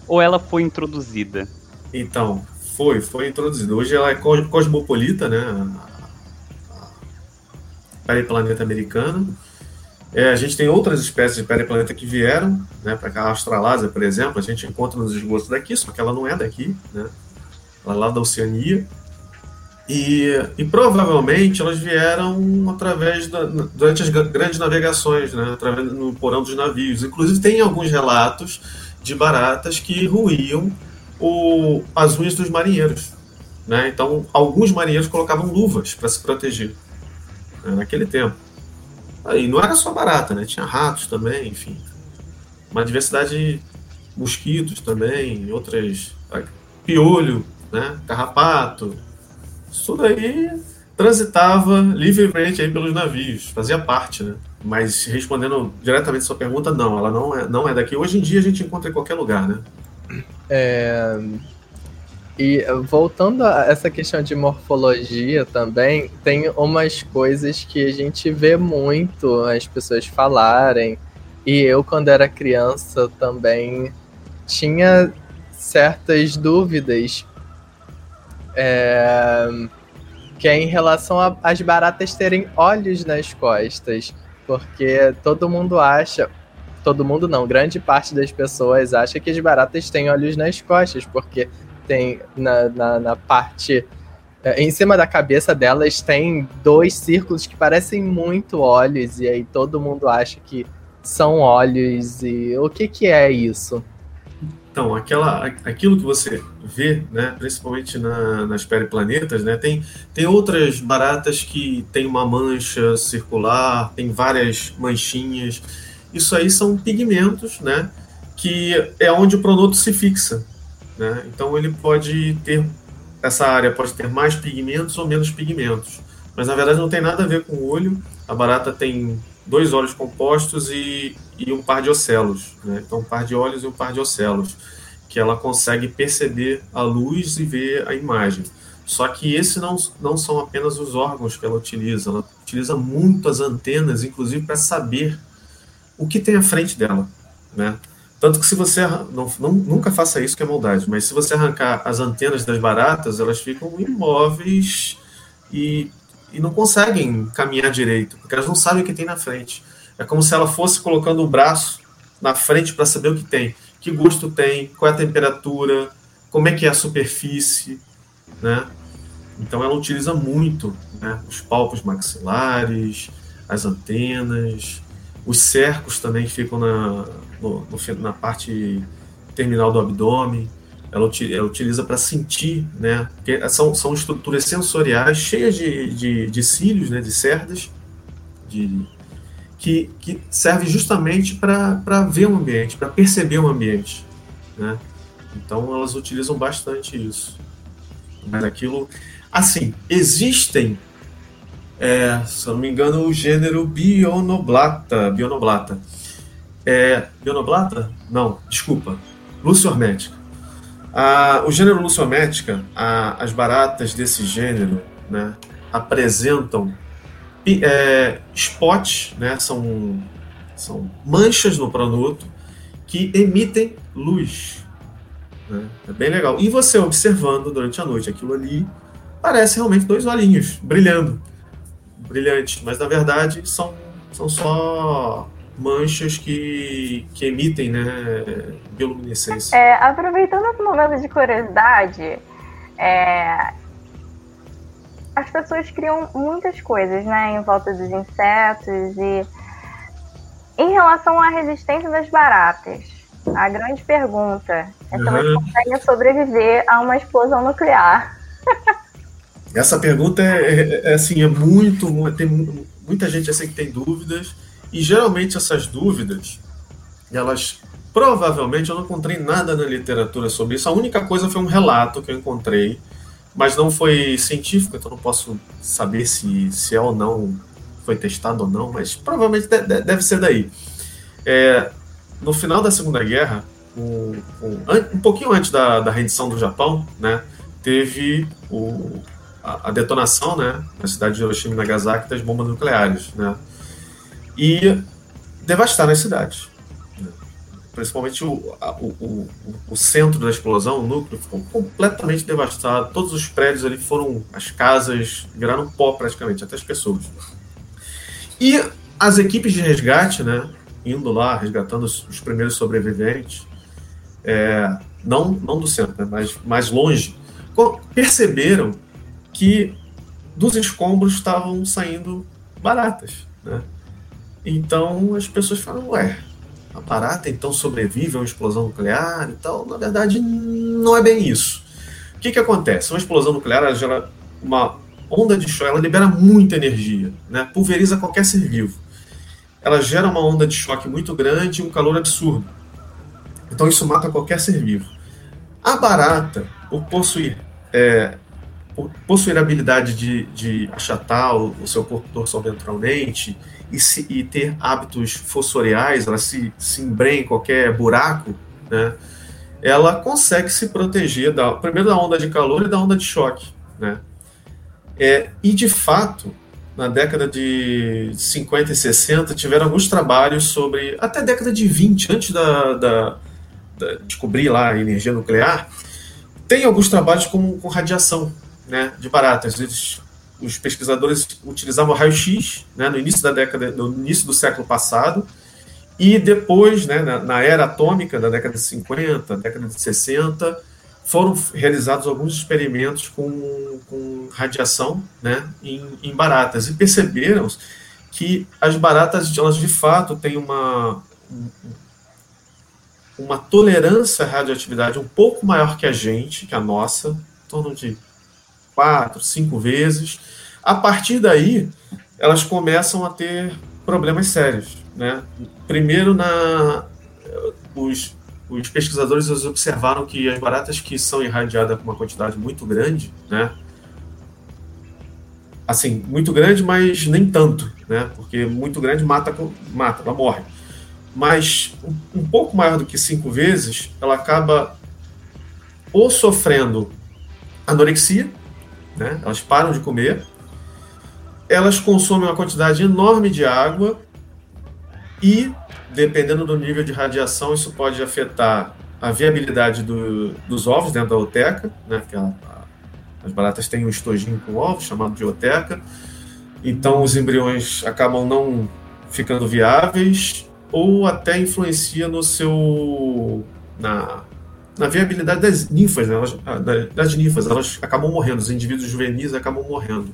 Ou ela foi introduzida? Então... Foi introduzida. Hoje ela é cosmopolita, né? A Periplaneta americana. A gente tem outras espécies de Periplaneta que vieram, né? Para cá, a Australásia, por exemplo, a gente encontra nos esgotos daqui, só que ela não é daqui, né? Ela é lá da Oceania. E provavelmente elas vieram através durante as grandes navegações, né? Através no porão dos navios. Inclusive, tem alguns relatos de baratas que ruíam as unhas dos marinheiros, né? Então, alguns marinheiros colocavam luvas para se proteger, né, naquele tempo. E não era só barata, né? Tinha ratos também, enfim. Uma diversidade, mosquitos também, outras... piolho, né? Carrapato. Isso daí transitava livremente aí pelos navios, fazia parte, né? Mas, respondendo diretamente a sua pergunta, não, ela não é daqui. Hoje em dia a gente encontra em qualquer lugar, né? E voltando a essa questão de morfologia também, tem umas coisas que a gente vê muito as pessoas falarem, e eu quando era criança também tinha certas dúvidas, que é em relação às baratas terem olhos nas costas, porque grande parte das pessoas acha que as baratas têm olhos nas costas, porque tem na parte... em cima da cabeça delas tem 2 círculos que parecem muito olhos, e aí todo mundo acha que são olhos, e o que é isso? Então, aquilo que você vê, né, principalmente nas periplanetas, né, tem outras baratas que tem uma mancha circular, tem várias manchinhas. Isso aí são pigmentos, né, que é onde o pronoto se fixa. Né? Então, ele pode ter, essa área pode ter mais pigmentos ou menos pigmentos. Mas, na verdade, não tem nada a ver com o olho. A barata tem 2 olhos compostos e um par de ocelos, né? Então, um par de olhos e um par de ocelos, que ela consegue perceber a luz e ver a imagem. Só que esses não são apenas os órgãos que ela utiliza muito as antenas, inclusive para saber o que tem à frente dela, né? Tanto que se você, nunca faça isso que é maldade, mas se você arrancar as antenas das baratas, elas ficam imóveis e não conseguem caminhar direito, porque elas não sabem o que tem na frente. É como se ela fosse colocando o braço na frente para saber o que tem, que gosto tem, qual é a temperatura, como é que é a superfície, né? Então ela utiliza muito, né, os palpos maxilares, as antenas, os cercos também que ficam na parte terminal do abdômen. Ela utiliza para sentir, né? Porque são estruturas sensoriais cheias de cílios, né? De cerdas, que servem justamente para ver o ambiente, para perceber o ambiente, né? Então, elas utilizam bastante isso. Mas aquilo... Assim, existem, se eu não me engano, o gênero Bionoblatta. Bionoblatta? Não, desculpa. Lucihormetica. O gênero Lucihormetica, as baratas desse gênero, né, apresentam spots, né, são manchas no pronoto que emitem luz, né, é bem legal. E você observando durante a noite aquilo ali, parece realmente 2 olhinhos brilhando, brilhante, mas na verdade são só... manchas que emitem, né, bioluminescência. Aproveitando esse momento de curiosidade, as pessoas criam muitas coisas, né, em volta dos insetos. E em relação à resistência das baratas, a grande pergunta é se elas conseguem sobreviver a uma explosão nuclear. Essa pergunta é muito... Tem muita gente assim que tem dúvidas. E geralmente essas dúvidas, elas provavelmente... Eu não encontrei nada na literatura sobre isso. A única coisa foi um relato que eu encontrei, mas não foi científico, então não posso saber se é ou não, foi testado ou não, mas provavelmente deve ser daí. No final da Segunda Guerra, um pouquinho antes da rendição do Japão, né, teve a detonação, né, na cidade de Hiroshima e Nagasaki das bombas nucleares, né? E devastaram as cidades, né? Principalmente o centro da explosão, o núcleo, ficou completamente devastado. Todos os prédios ali as casas viraram pó praticamente, até as pessoas. E as equipes de resgate, né, indo lá, resgatando os primeiros sobreviventes, não do centro, né, mas mais longe, perceberam que dos escombros estavam saindo baratas, né? Então, as pessoas falam, a barata então sobrevive a uma explosão nuclear e tal. Na verdade, não é bem isso. O que acontece? Uma explosão nuclear, ela gera uma onda de choque, ela libera muita energia, né? Pulveriza qualquer ser vivo. Ela gera uma onda de choque muito grande e um calor absurdo. Então, isso mata qualquer ser vivo. A barata, por possuir a habilidade de achatar o seu corpo dorsal ventralmente e ter hábitos fossoriais, ela se embrenha em qualquer buraco, né, ela consegue se proteger primeiro da onda de calor e da onda de choque, né? E de fato, na década de 50 e 60, tiveram alguns trabalhos sobre, até a década de 20, antes de descobrir lá a energia nuclear, tem alguns trabalhos com radiação, né, de baratas. Os pesquisadores utilizavam raio-x, né, no início do século passado, e depois, né, na era atômica da década de 50, década de 60, foram realizados alguns experimentos com radiação, né, em baratas, e perceberam que as baratas, elas de fato têm uma tolerância à radioatividade um pouco maior que a gente, que a nossa, em torno de 4, 5 vezes. A partir daí, elas começam a ter problemas sérios, né? Primeiro, os pesquisadores observaram que as baratas que são irradiadas com uma quantidade muito grande, né? Assim, muito grande, mas nem tanto, né? Porque muito grande mata, ela morre. Mas um pouco maior do que 5 vezes, ela acaba ou sofrendo anorexia, né? Elas param de comer, elas consomem uma quantidade enorme de água e, dependendo do nível de radiação, isso pode afetar a viabilidade dos ovos dentro da ooteca, né? Porque as baratas têm um estojinho com ovos, chamado de ooteca, então os embriões acabam não ficando viáveis ou até influencia no na viabilidade das ninfas, né? Das ninfas, elas acabam morrendo, os indivíduos juvenis acabam morrendo.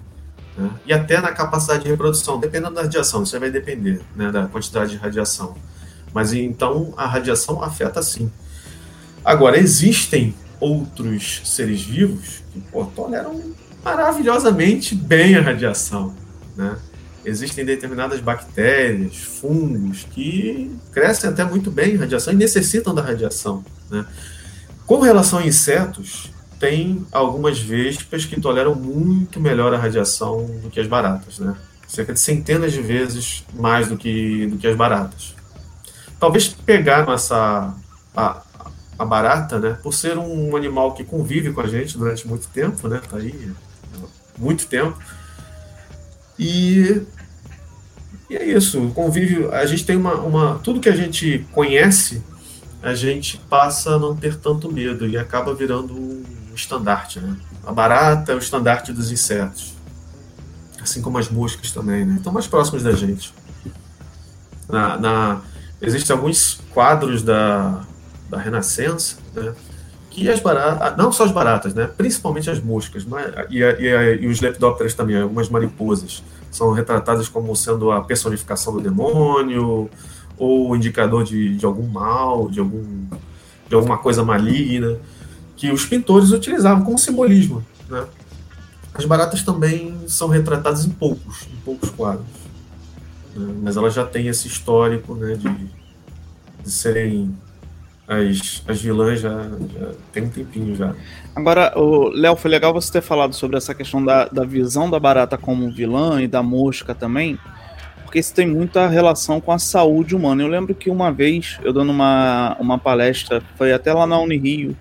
Né? E até na capacidade de reprodução, dependendo da radiação, isso vai depender, né, da quantidade de radiação. Mas então a radiação afeta sim. Agora, existem outros seres vivos que toleram maravilhosamente bem a radiação. Né? Existem determinadas bactérias, fungos, que crescem até muito bem em radiação e necessitam da radiação. Né? Com relação a insetos, tem algumas vespas que toleram muito melhor a radiação do que as baratas, né? Cerca de centenas de vezes mais do que as baratas. Talvez pegaram a barata, né? Por ser um animal que convive com a gente durante muito tempo, né? Tá aí, muito tempo. E é isso, o convívio, a gente tem tudo que a gente conhece, a gente passa a não ter tanto medo e acaba virando um estandarte, né? A barata é o estandarte dos insetos, assim como as moscas também, né? Estão mais próximos da gente. Existem alguns quadros da Renascença, né? Que as baratas, não só as baratas, né? Principalmente as moscas, mas, e os lepidópteros também, algumas mariposas, são retratadas como sendo a personificação do demônio, ou indicador de algum mal, de alguma coisa maligna, que os pintores utilizavam como simbolismo. Né? As baratas também são retratadas em poucos quadros, né? Mas elas já têm esse histórico, né, de serem... As vilãs já tem um tempinho já. Agora, Léo, foi legal você ter falado sobre essa questão da visão da barata como vilã e da mosca também, porque isso tem muita relação com a saúde humana. Eu lembro que uma vez, eu dando uma palestra, foi até lá na Unirio,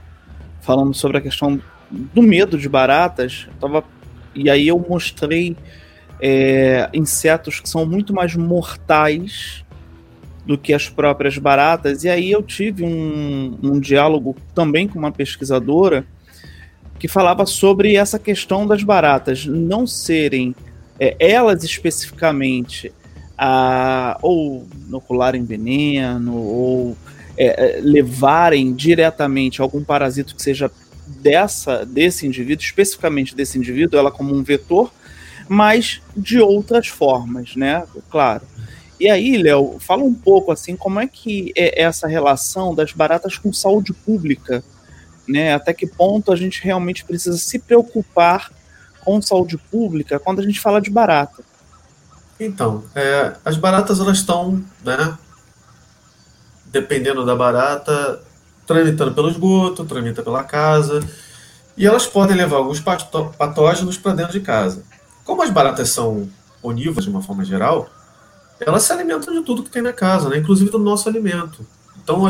falando sobre a questão do medo de baratas, e aí eu mostrei insetos que são muito mais mortais do que as próprias baratas, e aí eu tive um diálogo também com uma pesquisadora que falava sobre essa questão das baratas não serem elas especificamente ou inocularem veneno ou levarem diretamente algum parasito que seja especificamente desse indivíduo, ela como um vetor, mas de outras formas, né, claro. E aí, Léo, fala um pouco assim, como é que é essa relação das baratas com saúde pública, né? Até que ponto a gente realmente precisa se preocupar com saúde pública quando a gente fala de barata? Então, as baratas, elas estão, né, dependendo da barata, tramitando pelo esgoto, tramita pela casa, e elas podem levar alguns patógenos para dentro de casa. Como as baratas são onívoras de uma forma geral, elas se alimentam de tudo que tem na casa, né? Inclusive do nosso alimento. Então,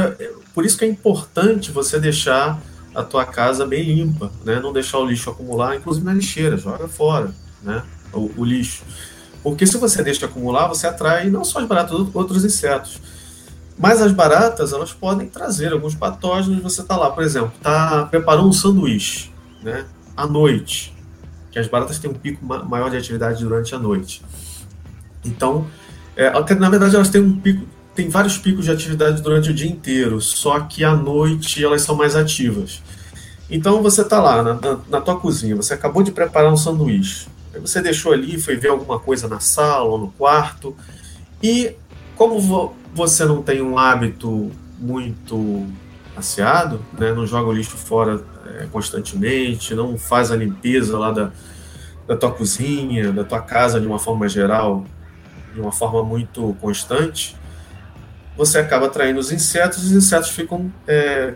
por isso que é importante você deixar a tua casa bem limpa, né? Não deixar o lixo acumular, inclusive na lixeira, joga fora, né? o lixo. Porque se você deixa acumular, você atrai não só as baratas, outros insetos. Mas as baratas, elas podem trazer alguns patógenos. Você está lá, por exemplo, preparou um sanduíche, né? À noite, que as baratas têm um pico maior de atividade durante a noite. Então, na verdade, elas têm têm vários picos de atividade durante o dia inteiro, só que à noite elas são mais ativas. Então você está lá na tua cozinha, você acabou de preparar um sanduíche, aí você deixou ali, foi ver alguma coisa na sala ou no quarto, e como você não tem um hábito muito asseado, né? Não joga o lixo fora constantemente, não faz a limpeza lá da tua cozinha, da tua casa de uma forma geral, de uma forma muito constante, você acaba atraindo os insetos, e os insetos ficam,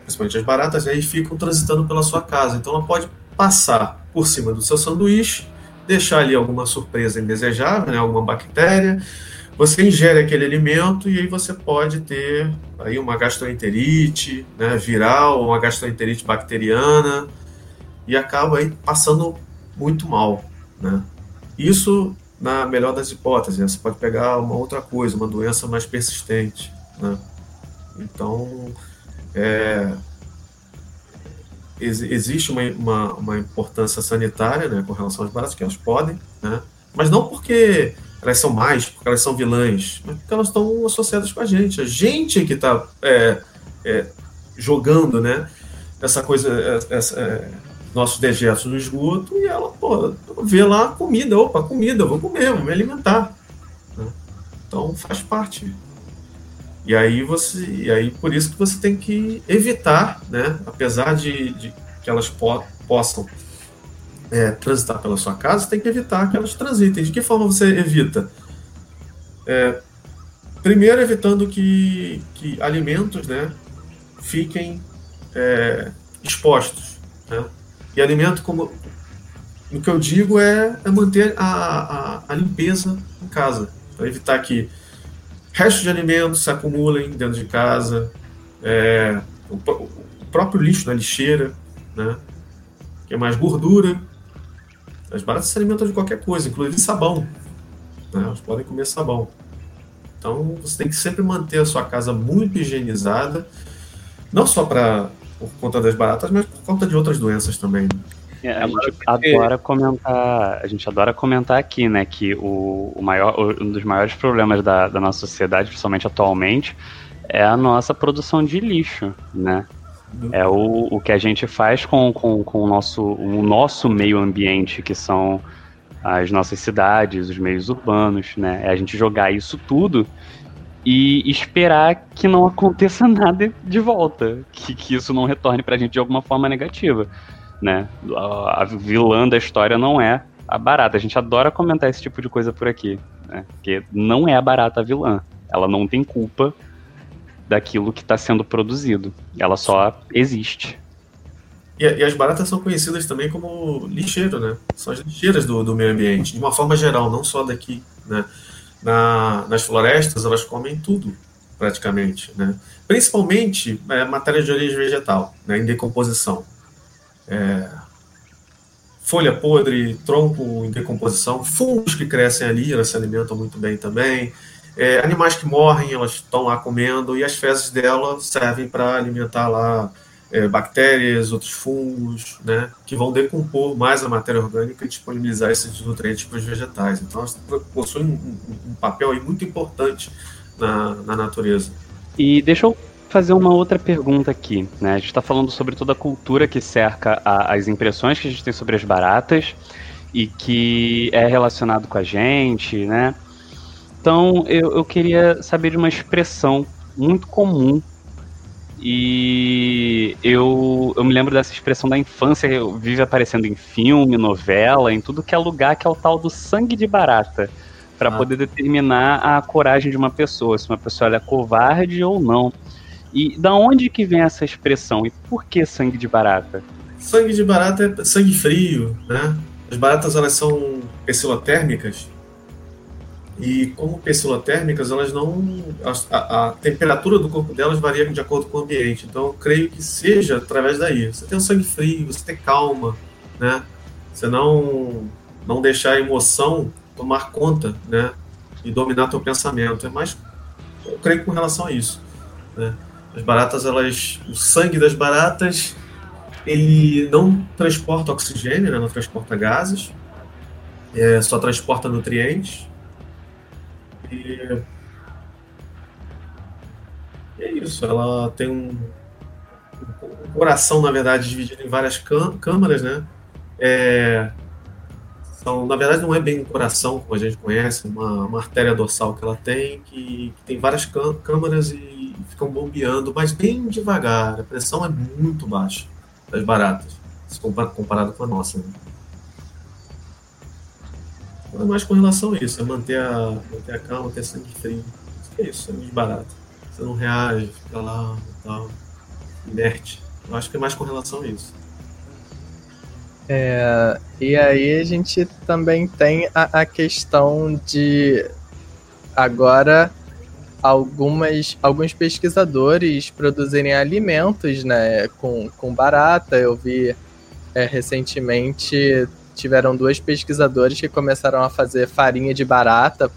principalmente as baratas, aí ficam transitando pela sua casa. Então ela pode passar por cima do seu sanduíche, deixar ali alguma surpresa indesejável, né, alguma bactéria, você ingere aquele alimento e aí você pode ter aí uma gastroenterite, né, viral, uma gastroenterite bacteriana, e acaba aí passando muito mal, né? Isso na melhor das hipóteses, né? Você pode pegar uma outra coisa, uma doença mais persistente, né? Então, existe uma importância sanitária, né, com relação às baratas, que elas podem, né? Mas não porque elas são mais, porque elas são vilãs, mas porque elas estão associadas com a gente. A gente que está jogando, né, essa coisa, nossos dejetos no esgoto, e ela, pô, vê lá comida, opa, comida, eu vou comer, vou me alimentar, né? Então faz parte. E aí por isso que você tem que evitar, né, apesar de que elas possam transitar pela sua casa, você tem que evitar que elas transitem. De que forma você evita? Primeiro, evitando que alimentos, né, fiquem expostos, né? E alimento, como o que eu digo, é manter a limpeza em casa, para evitar que restos de alimentos se acumulem dentro de casa, o próprio lixo na lixeira, né? Que é mais gordura. As baratas se alimentam de qualquer coisa, inclusive sabão, né? Elas podem comer sabão. Então você tem que sempre manter a sua casa muito higienizada, não só por conta das baratas, mas por conta de outras doenças também. A gente adora comentar aqui, né, que um dos maiores problemas da nossa sociedade, principalmente atualmente, é a nossa produção de lixo, né? É o que a gente faz com o nosso meio ambiente, que são as nossas cidades, os meios urbanos, né? É a gente jogar isso tudo e esperar que não aconteça nada de volta, que isso não retorne pra gente de alguma forma negativa, né? A vilã da história não é a barata. A gente adora comentar esse tipo de coisa por aqui, né? Porque não é a barata a vilã. Ela não tem culpa daquilo que está sendo produzido. Ela só existe. E as baratas são conhecidas também como lixeiro, né? São as lixeiras do meio ambiente, de uma forma geral, não só daqui, né? Nas florestas, elas comem tudo, praticamente, né? Principalmente matéria de origem vegetal, né, em decomposição. Folha podre, tronco em decomposição, fungos que crescem ali, elas se alimentam muito bem também. Animais que morrem, elas estão lá comendo, e as fezes dela servem para alimentar lá bactérias, outros fungos, né, que vão decompor mais a matéria orgânica e disponibilizar esses nutrientes para os vegetais. Então, elas possuem um papel aí muito importante na natureza. E deixa eu fazer uma outra pergunta aqui, né? A gente está falando sobre toda a cultura que cerca as impressões que a gente tem sobre as baratas e que é relacionado com a gente, né? Então, eu queria saber de uma expressão muito comum, e eu me lembro dessa expressão da infância, que vive aparecendo em filme, novela, em tudo que é lugar, que é o tal do sangue de barata, para poder determinar a coragem de uma pessoa, se uma pessoa é covarde ou não. E da onde que vem essa expressão, e por que sangue de barata? Sangue de barata é sangue frio, né? As baratas, elas são pecilotérmicas, e como pecilotérmicas, elas a temperatura do corpo delas varia de acordo com o ambiente. Então eu creio que seja através daí. Você tem um sangue frio, você tem calma, né? Você não deixar a emoção tomar conta, né, e dominar teu pensamento. É mais, eu creio, com relação a isso, né? As baratas, o sangue das baratas, ele não transporta oxigênio, né? Não transporta gases, só transporta nutrientes. E é isso, ela tem um coração, na verdade, dividido em várias câmaras, né? Na verdade, não é bem um coração como a gente conhece, uma artéria dorsal que ela tem, que tem várias câmaras, e ficam bombeando, mas bem devagar. A pressão é muito baixa das baratas, comparado com a nossa. Né? Mas mais com relação a isso, é manter a calma, ter sangue frio. É isso, sangue de barata. Você não reage, fica lá e tal, inerte. Eu acho que é mais com relação a isso. É, e aí a gente também tem a questão de agora alguns pesquisadores produzirem alimentos, né, com barata. Eu vi recentemente tiveram 2 pesquisadores que começaram a fazer farinha de barata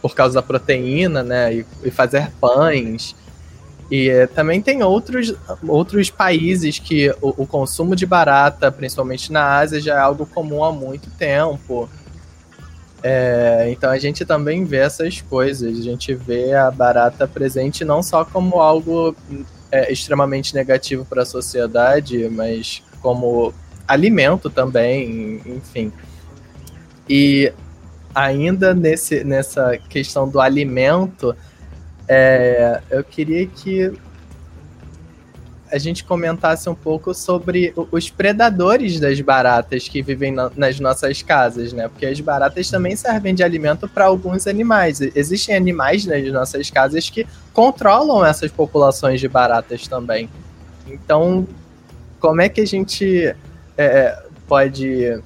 por causa da proteína, né, e fazer pães. E também tem outros países que o consumo de barata, principalmente na Ásia, já é algo comum há muito tempo. Então a gente também vê essas coisas. A gente vê a barata presente não só como algo extremamente negativo para a sociedade, mas como alimento também, enfim. E ainda nessa questão do alimento, eu queria que a gente comentasse um pouco sobre os predadores das baratas que vivem nas nossas casas, né? Porque as baratas também servem de alimento para alguns animais. Existem animais nas nossas casas que controlam essas populações de baratas também. Então, como é que a gente pode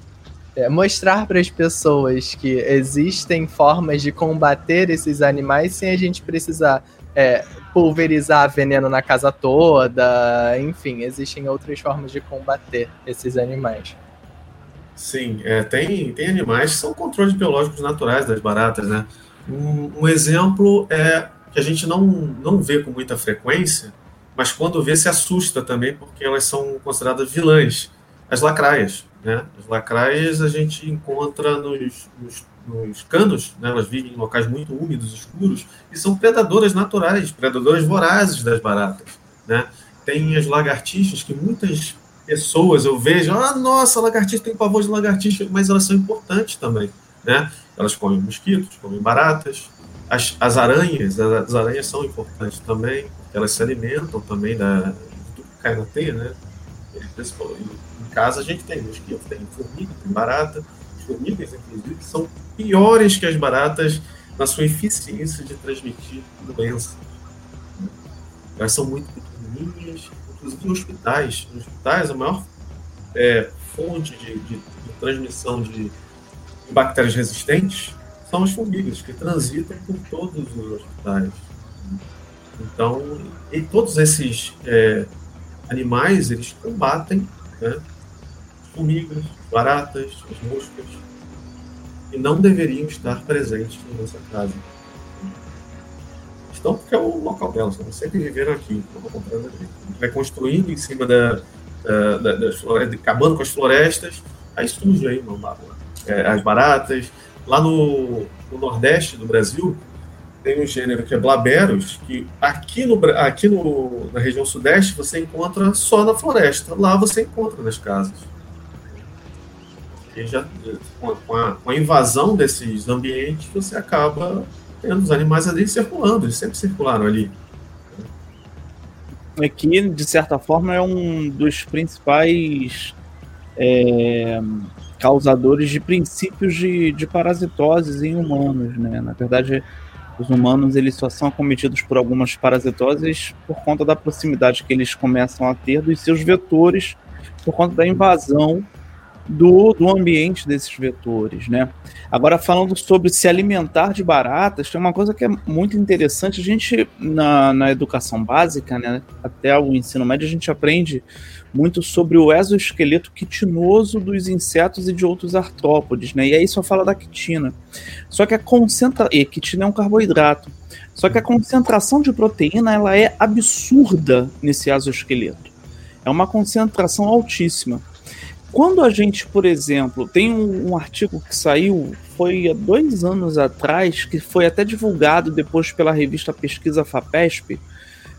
mostrar para as pessoas que existem formas de combater esses animais sem a gente precisar pulverizar veneno na casa toda? Enfim, existem outras formas de combater esses animais. Sim, tem animais que são controles biológicos naturais das baratas, né? Um exemplo é que a gente não vê com muita frequência, mas quando vê se assusta também, porque elas são consideradas vilãs, as lacraias. Né? As lacraias a gente encontra nos canos, né? Elas vivem em locais muito úmidos, escuros, e são predadoras naturais, predadoras vorazes das baratas. Né? Tem as lagartixas, que muitas pessoas eu vejo, nossa, lagartixa, tem pavor de lagartixa, mas elas são importantes também. Né? Elas comem mosquitos, comem baratas, as aranhas são importantes também, elas se alimentam também do que cai na teia, né? Em casa a gente tem mosquito, tem formiga, tem barata. As formigas, inclusive, são piores que as baratas na sua eficiência de transmitir doença. Elas são muito pequenininhas, inclusive em hospitais. Nos hospitais, a maior fonte de transmissão de bactérias resistentes são as formigas, que transitam por todos os hospitais. Então, em todos esses animais, eles combatem, né, formigas, baratas, as moscas, e não deveriam estar presentes na nossa casa. Estão porque é o local delas, não sempre viveram aqui. Vai construindo em cima das florestas, acabando com as florestas, aí surge aí as baratas. Lá no Nordeste do Brasil, tem um gênero que é Blaberos, que aqui na região sudeste você encontra só na floresta. Lá você encontra nas casas. E já, com a invasão desses ambientes, você acaba tendo os animais ali circulando. Eles sempre circularam ali. Aqui, de certa forma, é um dos principais causadores de princípios de parasitoses em humanos, né? Na verdade, os humanos, eles só são acometidos por algumas parasitoses por conta da proximidade que eles começam a ter dos seus vetores, por conta da invasão do ambiente desses vetores, né? Agora, falando sobre se alimentar de baratas, tem uma coisa que é muito interessante. A gente, na educação básica, né, até o ensino médio, a gente aprende muito sobre o exoesqueleto quitinoso dos insetos e de outros artrópodes, né? E aí só fala da quitina. Só que a quitina é um carboidrato. Só que a concentração de proteína, ela é absurda nesse exoesqueleto. É uma concentração altíssima. Quando a gente, por exemplo, tem um artigo que saiu, foi há 2 anos atrás, que foi até divulgado depois pela revista Pesquisa FAPESP,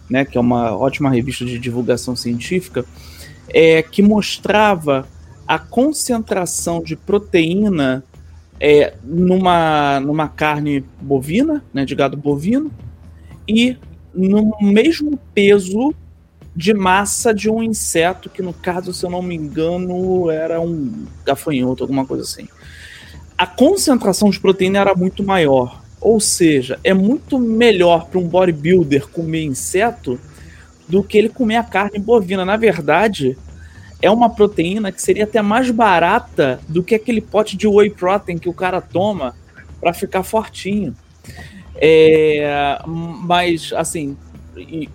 né, que é uma ótima revista de divulgação científica, que mostrava a concentração de proteína numa carne bovina, né, de gado bovino, e no mesmo peso de massa de um inseto, que no caso, se eu não me engano, era um gafanhoto, alguma coisa assim. A concentração de proteína era muito maior, ou seja, é muito melhor para um bodybuilder comer inseto do que ele comer a carne bovina. Na verdade, é uma proteína que seria até mais barata do que aquele pote de whey protein que o cara toma para ficar fortinho. Mas, assim,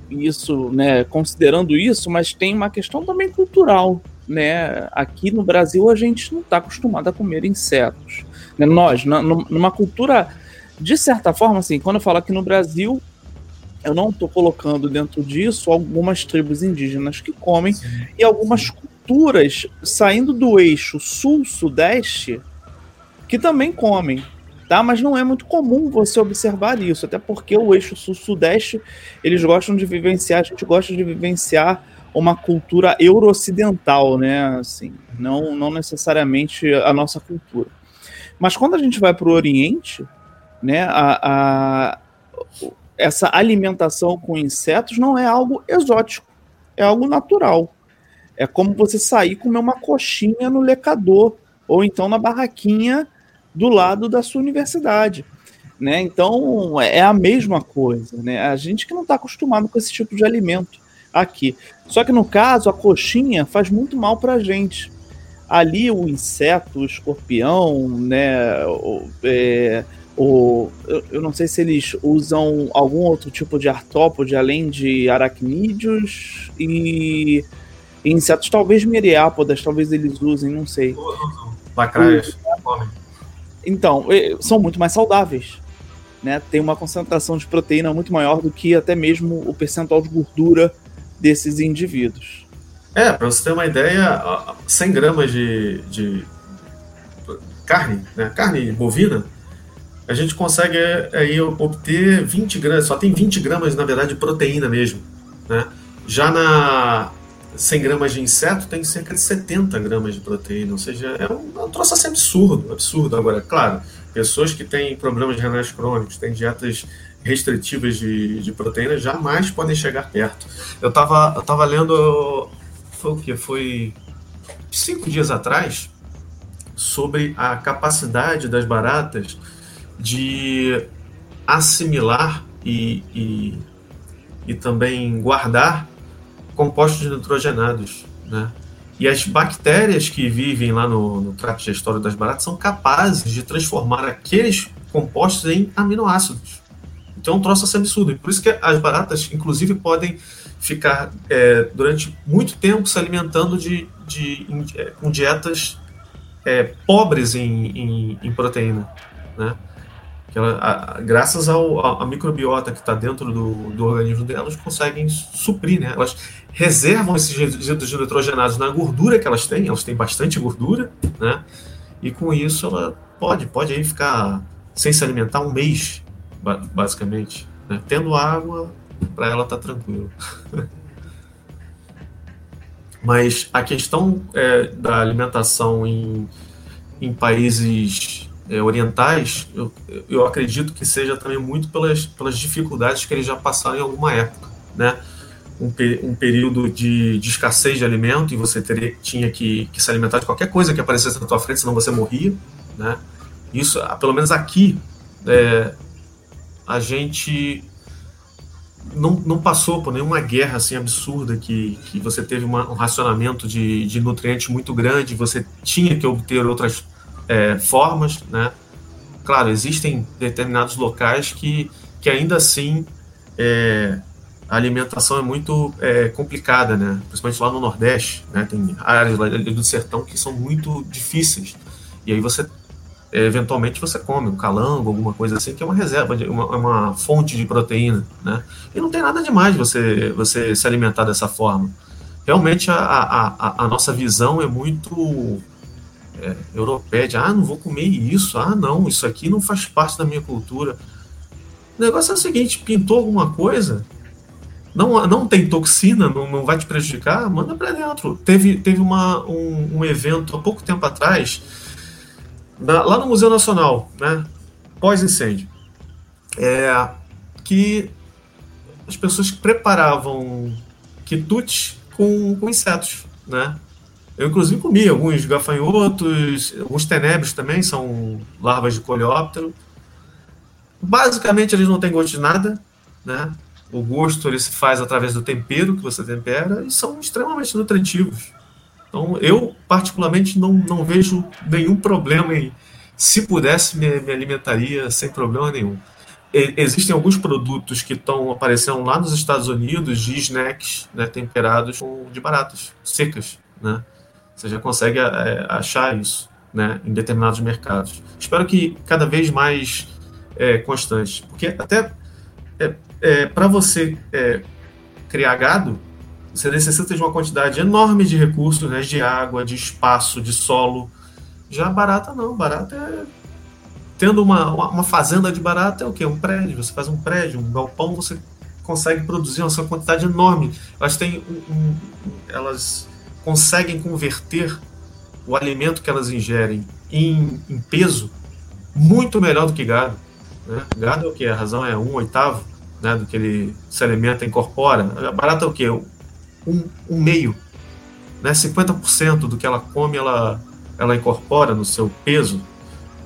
isso, né, considerando isso, mas tem uma questão também cultural, né? Aqui no Brasil a gente não está acostumado a comer insetos. Nós, numa cultura, de certa forma, assim, quando eu falo aqui no Brasil, eu não estou colocando dentro disso algumas tribos indígenas que comem, sim, e algumas culturas saindo do eixo sul-sudeste que também comem, tá? Mas não é muito comum você observar isso, até porque o eixo sul-sudeste, eles gostam de vivenciar, a gente gosta de vivenciar uma cultura euro-ocidental, né? Assim, não necessariamente a nossa cultura. Mas quando a gente vai para o Oriente, né, essa alimentação com insetos não é algo exótico, é algo natural. É como você sair comer uma coxinha no lecador, ou então na barraquinha do lado da sua universidade, né? Então, é a mesma coisa, né? A gente que não está acostumado com esse tipo de alimento aqui. Só que, no caso, a coxinha faz muito mal para a gente. Ali, o inseto, o escorpião, né? Eu não sei se eles usam algum outro tipo de artrópode além de aracnídeos e insetos, talvez meriápodas, talvez eles usem, não sei. Lacraias. Então, são muito mais saudáveis, né? Tem uma concentração de proteína muito maior do que até mesmo o percentual de gordura desses indivíduos. Para você ter uma ideia, 100 gramas de carne, né? Carne bovina, a gente consegue aí obter 20 gramas, só tem 20 gramas, na verdade, de proteína mesmo, né? Já na 100 gramas de inseto tem cerca de 70 gramas de proteína, ou seja, é um troço assim absurdo. Agora, claro, pessoas que têm problemas renais crônicos, têm dietas restritivas de proteína, jamais podem chegar perto. Eu tava lendo, foi 5 dias atrás, sobre a capacidade das baratas de assimilar e também guardar compostos nitrogenados, né? E as bactérias que vivem lá no trato digestório das baratas são capazes de transformar aqueles compostos em aminoácidos. Então é um troço assim absurdo. Por isso que as baratas, inclusive, podem ficar durante muito tempo se alimentando com dietas pobres em proteína, né? Que ela, graças à microbiota que está dentro do organismo delas, conseguem suprir, né? Elas reservam esses resíduos nitrogenados na gordura que elas têm bastante gordura, né? E com isso ela pode aí ficar sem se alimentar um mês, basicamente, né? Tendo água, para ela tá tranquilo. Mas a questão da alimentação em países orientais, eu acredito que seja também muito pelas dificuldades que eles já passaram em alguma época, né? Um período de escassez de alimento, e você tinha que se alimentar de qualquer coisa que aparecesse na tua frente, senão você morria, né? Isso, pelo menos aqui, a gente não passou por nenhuma guerra assim absurda que você teve um racionamento de nutrientes muito grande, você tinha que obter outras formas, né? Claro, existem determinados locais que ainda assim a alimentação é muito complicada, né? Principalmente lá no Nordeste, né? Tem áreas lá do sertão que são muito difíceis, e aí você eventualmente você come um calango, alguma coisa assim, que é uma reserva, uma fonte de proteína, né? E não tem nada demais você se alimentar dessa forma. Realmente a nossa visão é muito europeia, não vou comer isso, não, isso aqui não faz parte da minha cultura. O negócio é o seguinte: pintou alguma coisa, não tem toxina, não vai te prejudicar, manda pra dentro. Teve um evento há pouco tempo atrás, lá no Museu Nacional, né, pós-incêndio, que as pessoas preparavam quitutes com insetos, né? Eu, inclusive, comi alguns gafanhotos, alguns tenebres também, são larvas de coleóptero. Basicamente, eles não têm gosto de nada, né? O gosto ele se faz através do tempero que você tempera e são extremamente nutritivos. Então, eu, particularmente, não vejo nenhum problema em... Se pudesse, me alimentaria sem problema nenhum. Existem alguns produtos que estão aparecendo lá nos Estados Unidos de snacks, né, temperados de baratas secas, né? Você já consegue achar isso, né, em determinados mercados. Espero que cada vez mais constante. Porque até para você criar gado, você necessita de uma quantidade enorme de recursos, né, de água, de espaço, de solo. Já barata não, barata é... Tendo uma fazenda de barata é o quê? Um prédio, você faz um prédio, um galpão, você consegue produzir uma quantidade enorme. Elas têm elas conseguem converter o alimento que elas ingerem em peso muito melhor do que gado, né? Gado é o quê? A razão é 1/8, né, do que ele se alimenta e incorpora. A barata é o quê? Um meio, né? 50% do que ela come, ela incorpora no seu peso.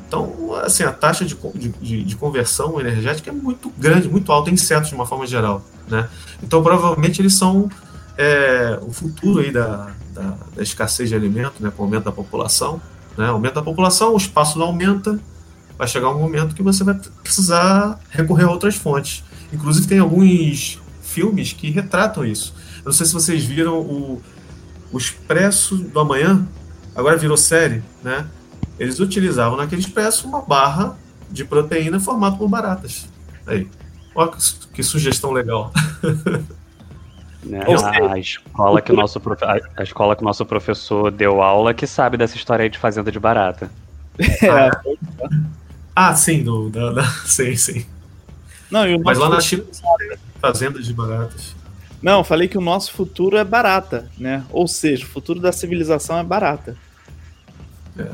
Então, assim, a taxa de conversão energética é muito grande, muito alta em insetos de uma forma geral, né? Então, provavelmente, eles são o futuro aí da escassez de alimento, né? Com o aumento da população, né? Aumento da população, o espaço não aumenta, vai chegar um momento que você vai precisar recorrer a outras fontes. Inclusive, tem alguns filmes que retratam isso. Eu não sei se vocês viram o Expresso do Amanhã, agora virou série, né? Eles utilizavam naquele Expresso uma barra de proteína formada por baratas. Aí, olha que sugestão legal. A escola que o nosso professor deu aula que sabe dessa história aí de fazenda de barata. Sim, sim. Não, mas lá na China tem fazendas de baratas. Não, falei que o nosso futuro é barata, né? Ou seja, o futuro da civilização é barata.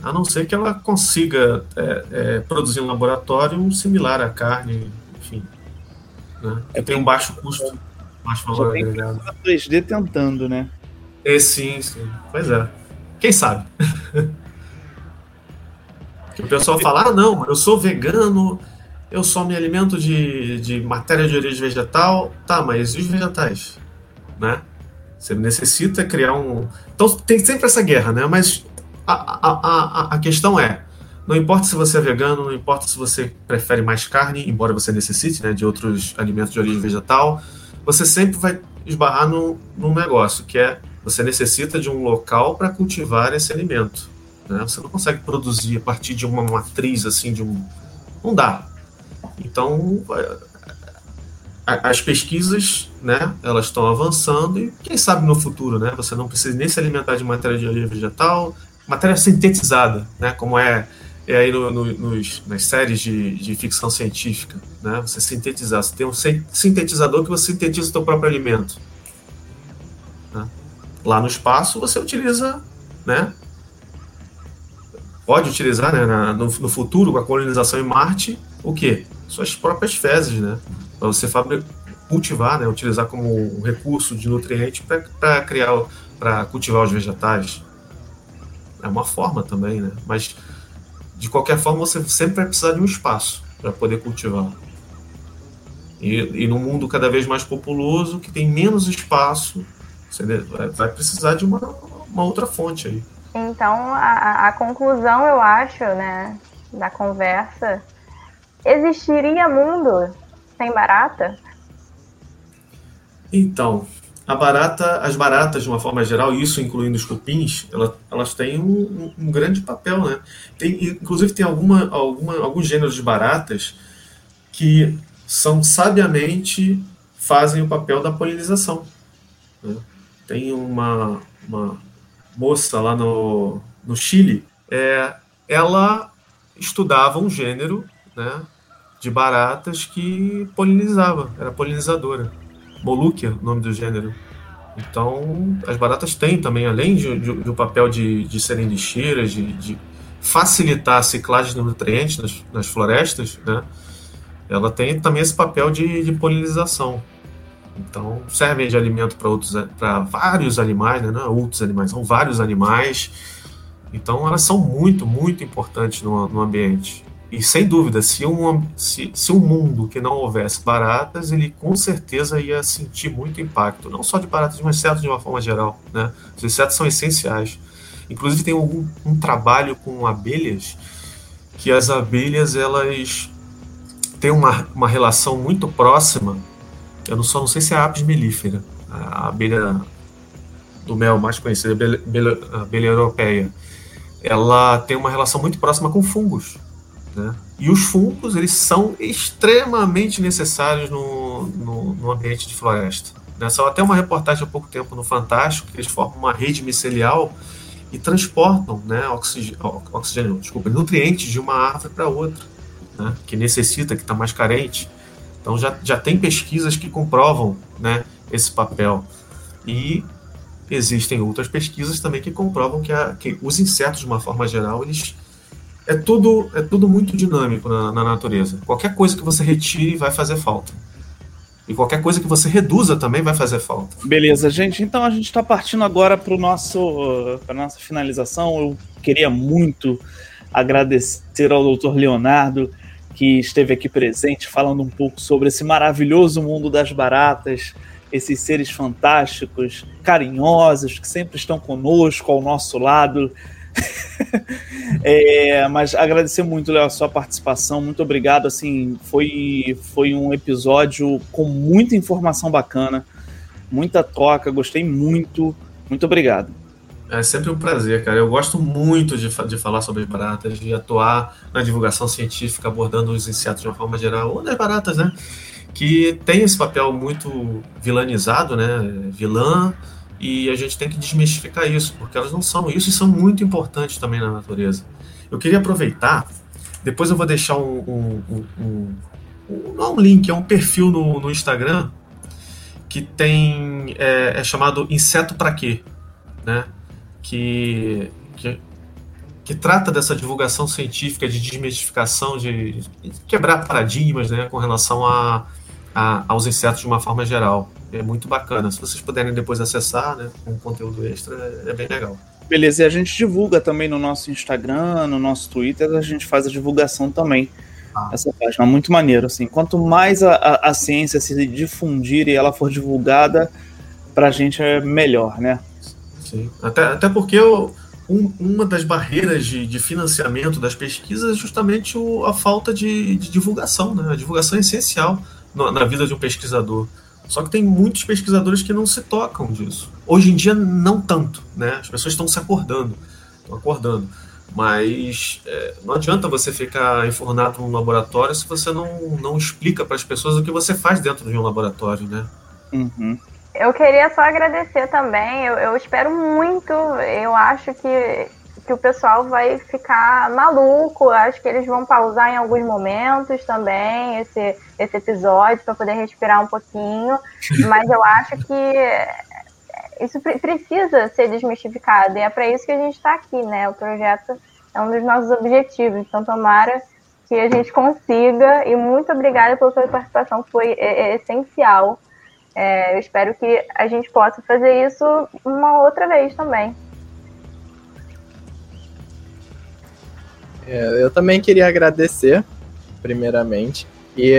A não ser que ela consiga produzir um laboratório similar à carne, enfim, né? Tem um baixo custo, baixo valor agregado. 3D tentando, né? Sim. Pois é. Quem sabe? Que o pessoal fala, não, eu sou vegano, eu só me alimento de matéria de origem vegetal. Tá, mas e os vegetais? Né? Você necessita criar um... Então tem sempre essa guerra, né? Mas... A questão é, não importa se você é vegano, não importa se você prefere mais carne, embora você necessite, né, de outros alimentos de origem vegetal, você sempre vai esbarrar num negócio, que é, você necessita de um local para cultivar esse alimento, né? Você não consegue produzir a partir de uma matriz, assim, não dá. Então, as pesquisas, né, elas estão avançando e, quem sabe, no futuro, né, você não precisa nem se alimentar de matéria de origem vegetal, matéria sintetizada, né, como é aí nas séries de ficção científica, né, você sintetizar, você tem um sintetizador que você sintetiza o seu próprio alimento, né? Lá no espaço você utiliza, né, pode utilizar, né, no futuro, com a colonização em Marte, o quê? Suas próprias fezes, né, para você cultivar, né, utilizar como um recurso de nutriente para cultivar os vegetais. É uma forma também, né? Mas, de qualquer forma, você sempre vai precisar de um espaço para poder cultivar. E num mundo cada vez mais populoso, que tem menos espaço, você vai precisar de uma outra fonte aí. Então, a conclusão, eu acho, né, da conversa, existiria mundo sem barata? Então... as baratas, de uma forma geral, isso incluindo os cupins, elas têm um grande papel, né? Inclusive, tem alguns gêneros de baratas que sabiamente fazem o papel da polinização, né? Tem uma moça lá no Chile, ela estudava um gênero, né, de baratas que polinizava, era polinizadora. Moluquia, o nome do gênero. Então, as baratas têm também, além do papel de serem lixeiras, de facilitar a ciclagem de nutrientes nas florestas, né? Ela tem também esse papel de polinização. Então, servem de alimento para vários animais, né? Não outros animais, são vários animais. Então, elas são muito, muito importantes no ambiente. E, sem dúvida, se um mundo que não houvesse baratas, ele com certeza ia sentir muito impacto. Não só de baratas, mas insetos de uma forma geral, né? Os insetos são essenciais. Inclusive, tem um trabalho com abelhas, que as abelhas, elas têm uma relação muito próxima. Eu não, só não sei se é a Apis melífera, a abelha do mel mais conhecida, a abelha europeia. Ela tem uma relação muito próxima com fungos, né? E os fungos, eles são extremamente necessários no ambiente de floresta, né? Só até uma reportagem há pouco tempo no Fantástico, que eles formam uma rede micelial e transportam, né, nutrientes de uma árvore para outra, né, que necessita, que está mais carente. Então já tem pesquisas que comprovam, né, esse papel. E existem outras pesquisas também que comprovam que os insetos, de uma forma geral, eles... É tudo muito dinâmico na natureza. Qualquer coisa que você retire vai fazer falta. E qualquer coisa que você reduza também vai fazer falta. Beleza, gente. Então a gente está partindo agora para a nossa finalização. Eu queria muito agradecer ao doutor Leonardo, que esteve aqui presente falando um pouco sobre esse maravilhoso mundo das baratas, esses seres fantásticos, carinhosos, que sempre estão conosco, ao nosso lado. Mas agradecer muito, Léo, a sua participação, muito obrigado, assim, foi um episódio com muita informação bacana, muita troca, gostei muito, muito obrigado. É sempre um prazer, cara. Eu gosto muito de falar sobre baratas, de atuar na divulgação científica, abordando os insetos de uma forma geral, ou das baratas, né? Que tem esse papel muito vilanizado, né? Vilã, e a gente tem que desmistificar isso, porque elas não são isso e são muito importantes também na natureza. Eu queria aproveitar, depois eu vou deixar um link, é um perfil no Instagram, que tem, é chamado Inseto Pra Quê, né? Que trata dessa divulgação científica, de desmistificação, de quebrar paradigmas, né, com relação aos insetos de uma forma geral. É muito bacana. Se vocês puderem depois acessar, né, um conteúdo extra, é bem legal. Beleza, e a gente divulga também no nosso Instagram, no nosso Twitter, a gente faz a divulgação também. Essa página é muito maneiro, assim. Quanto mais a ciência se difundir e ela for divulgada, pra gente é melhor, né? Sim. Até porque uma das barreiras de financiamento das pesquisas é justamente a falta de divulgação, né? A divulgação é essencial na vida de um pesquisador. Só que tem muitos pesquisadores que não se tocam disso. Hoje em dia, não tanto, né? As pessoas estão se acordando, mas não adianta você ficar enfornado num laboratório se você não explica para as pessoas o que você faz dentro de um laboratório, né? Uhum. Eu queria só agradecer também, eu espero muito, eu acho que o pessoal vai ficar maluco, acho que eles vão pausar em alguns momentos também esse episódio para poder respirar um pouquinho, mas eu acho que isso precisa ser desmistificado, e é para isso que a gente está aqui, né? O projeto é um dos nossos objetivos, então tomara que a gente consiga, e muito obrigada pela sua participação, foi essencial. Eu espero que a gente possa fazer isso uma outra vez também. Eu também queria agradecer, primeiramente. E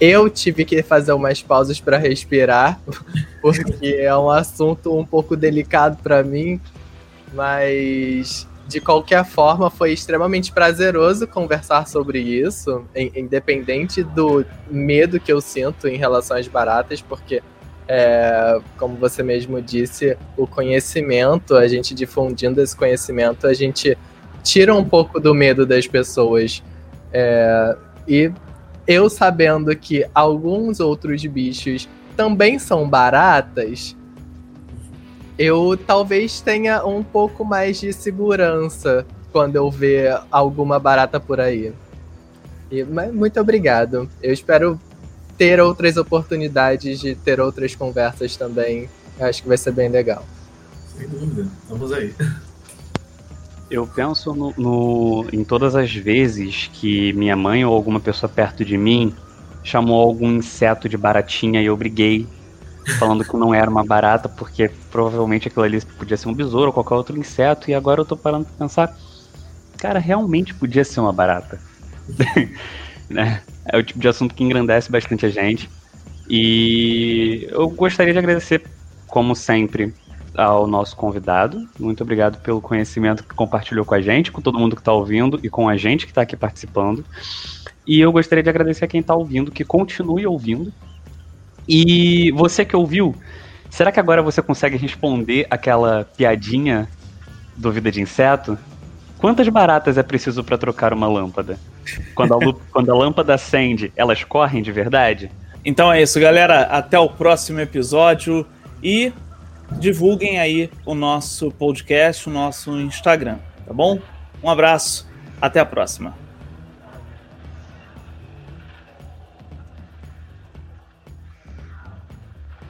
eu tive que fazer umas pausas para respirar, porque é um assunto um pouco delicado para mim. Mas, de qualquer forma, foi extremamente prazeroso conversar sobre isso, independente do medo que eu sinto em relação às baratas, porque, como você mesmo disse, o conhecimento, a gente difundindo esse conhecimento, a gente tira um pouco do medo das pessoas. E eu sabendo que alguns outros bichos também são baratas, eu talvez tenha um pouco mais de segurança quando eu ver alguma barata por aí. Mas muito obrigado. Eu espero ter outras oportunidades de ter outras conversas também. Eu acho que vai ser bem legal. Sem dúvida. Vamos aí. Eu penso em todas as vezes que minha mãe ou alguma pessoa perto de mim chamou algum inseto de baratinha e eu briguei. falando que não era uma barata, porque provavelmente aquilo ali podia ser um besouro ou qualquer outro inseto, e agora eu tô parando pra pensar, cara, realmente podia ser uma barata. Né? É o tipo de assunto que engrandece bastante a gente. E eu gostaria de agradecer, como sempre, ao nosso convidado. Muito obrigado pelo conhecimento que compartilhou com a gente, com todo mundo que está ouvindo e com a gente que está aqui participando. E eu gostaria de agradecer a quem está ouvindo, que continue ouvindo. E você que ouviu, será que agora você consegue responder aquela piadinha do Vida de Inseto? Quantas baratas é preciso para trocar uma lâmpada? Quando a lâmpada acende, elas correm de verdade? Então é isso, galera. Até o próximo episódio e divulguem aí o nosso podcast, o nosso Instagram, tá bom? Um abraço, até a próxima.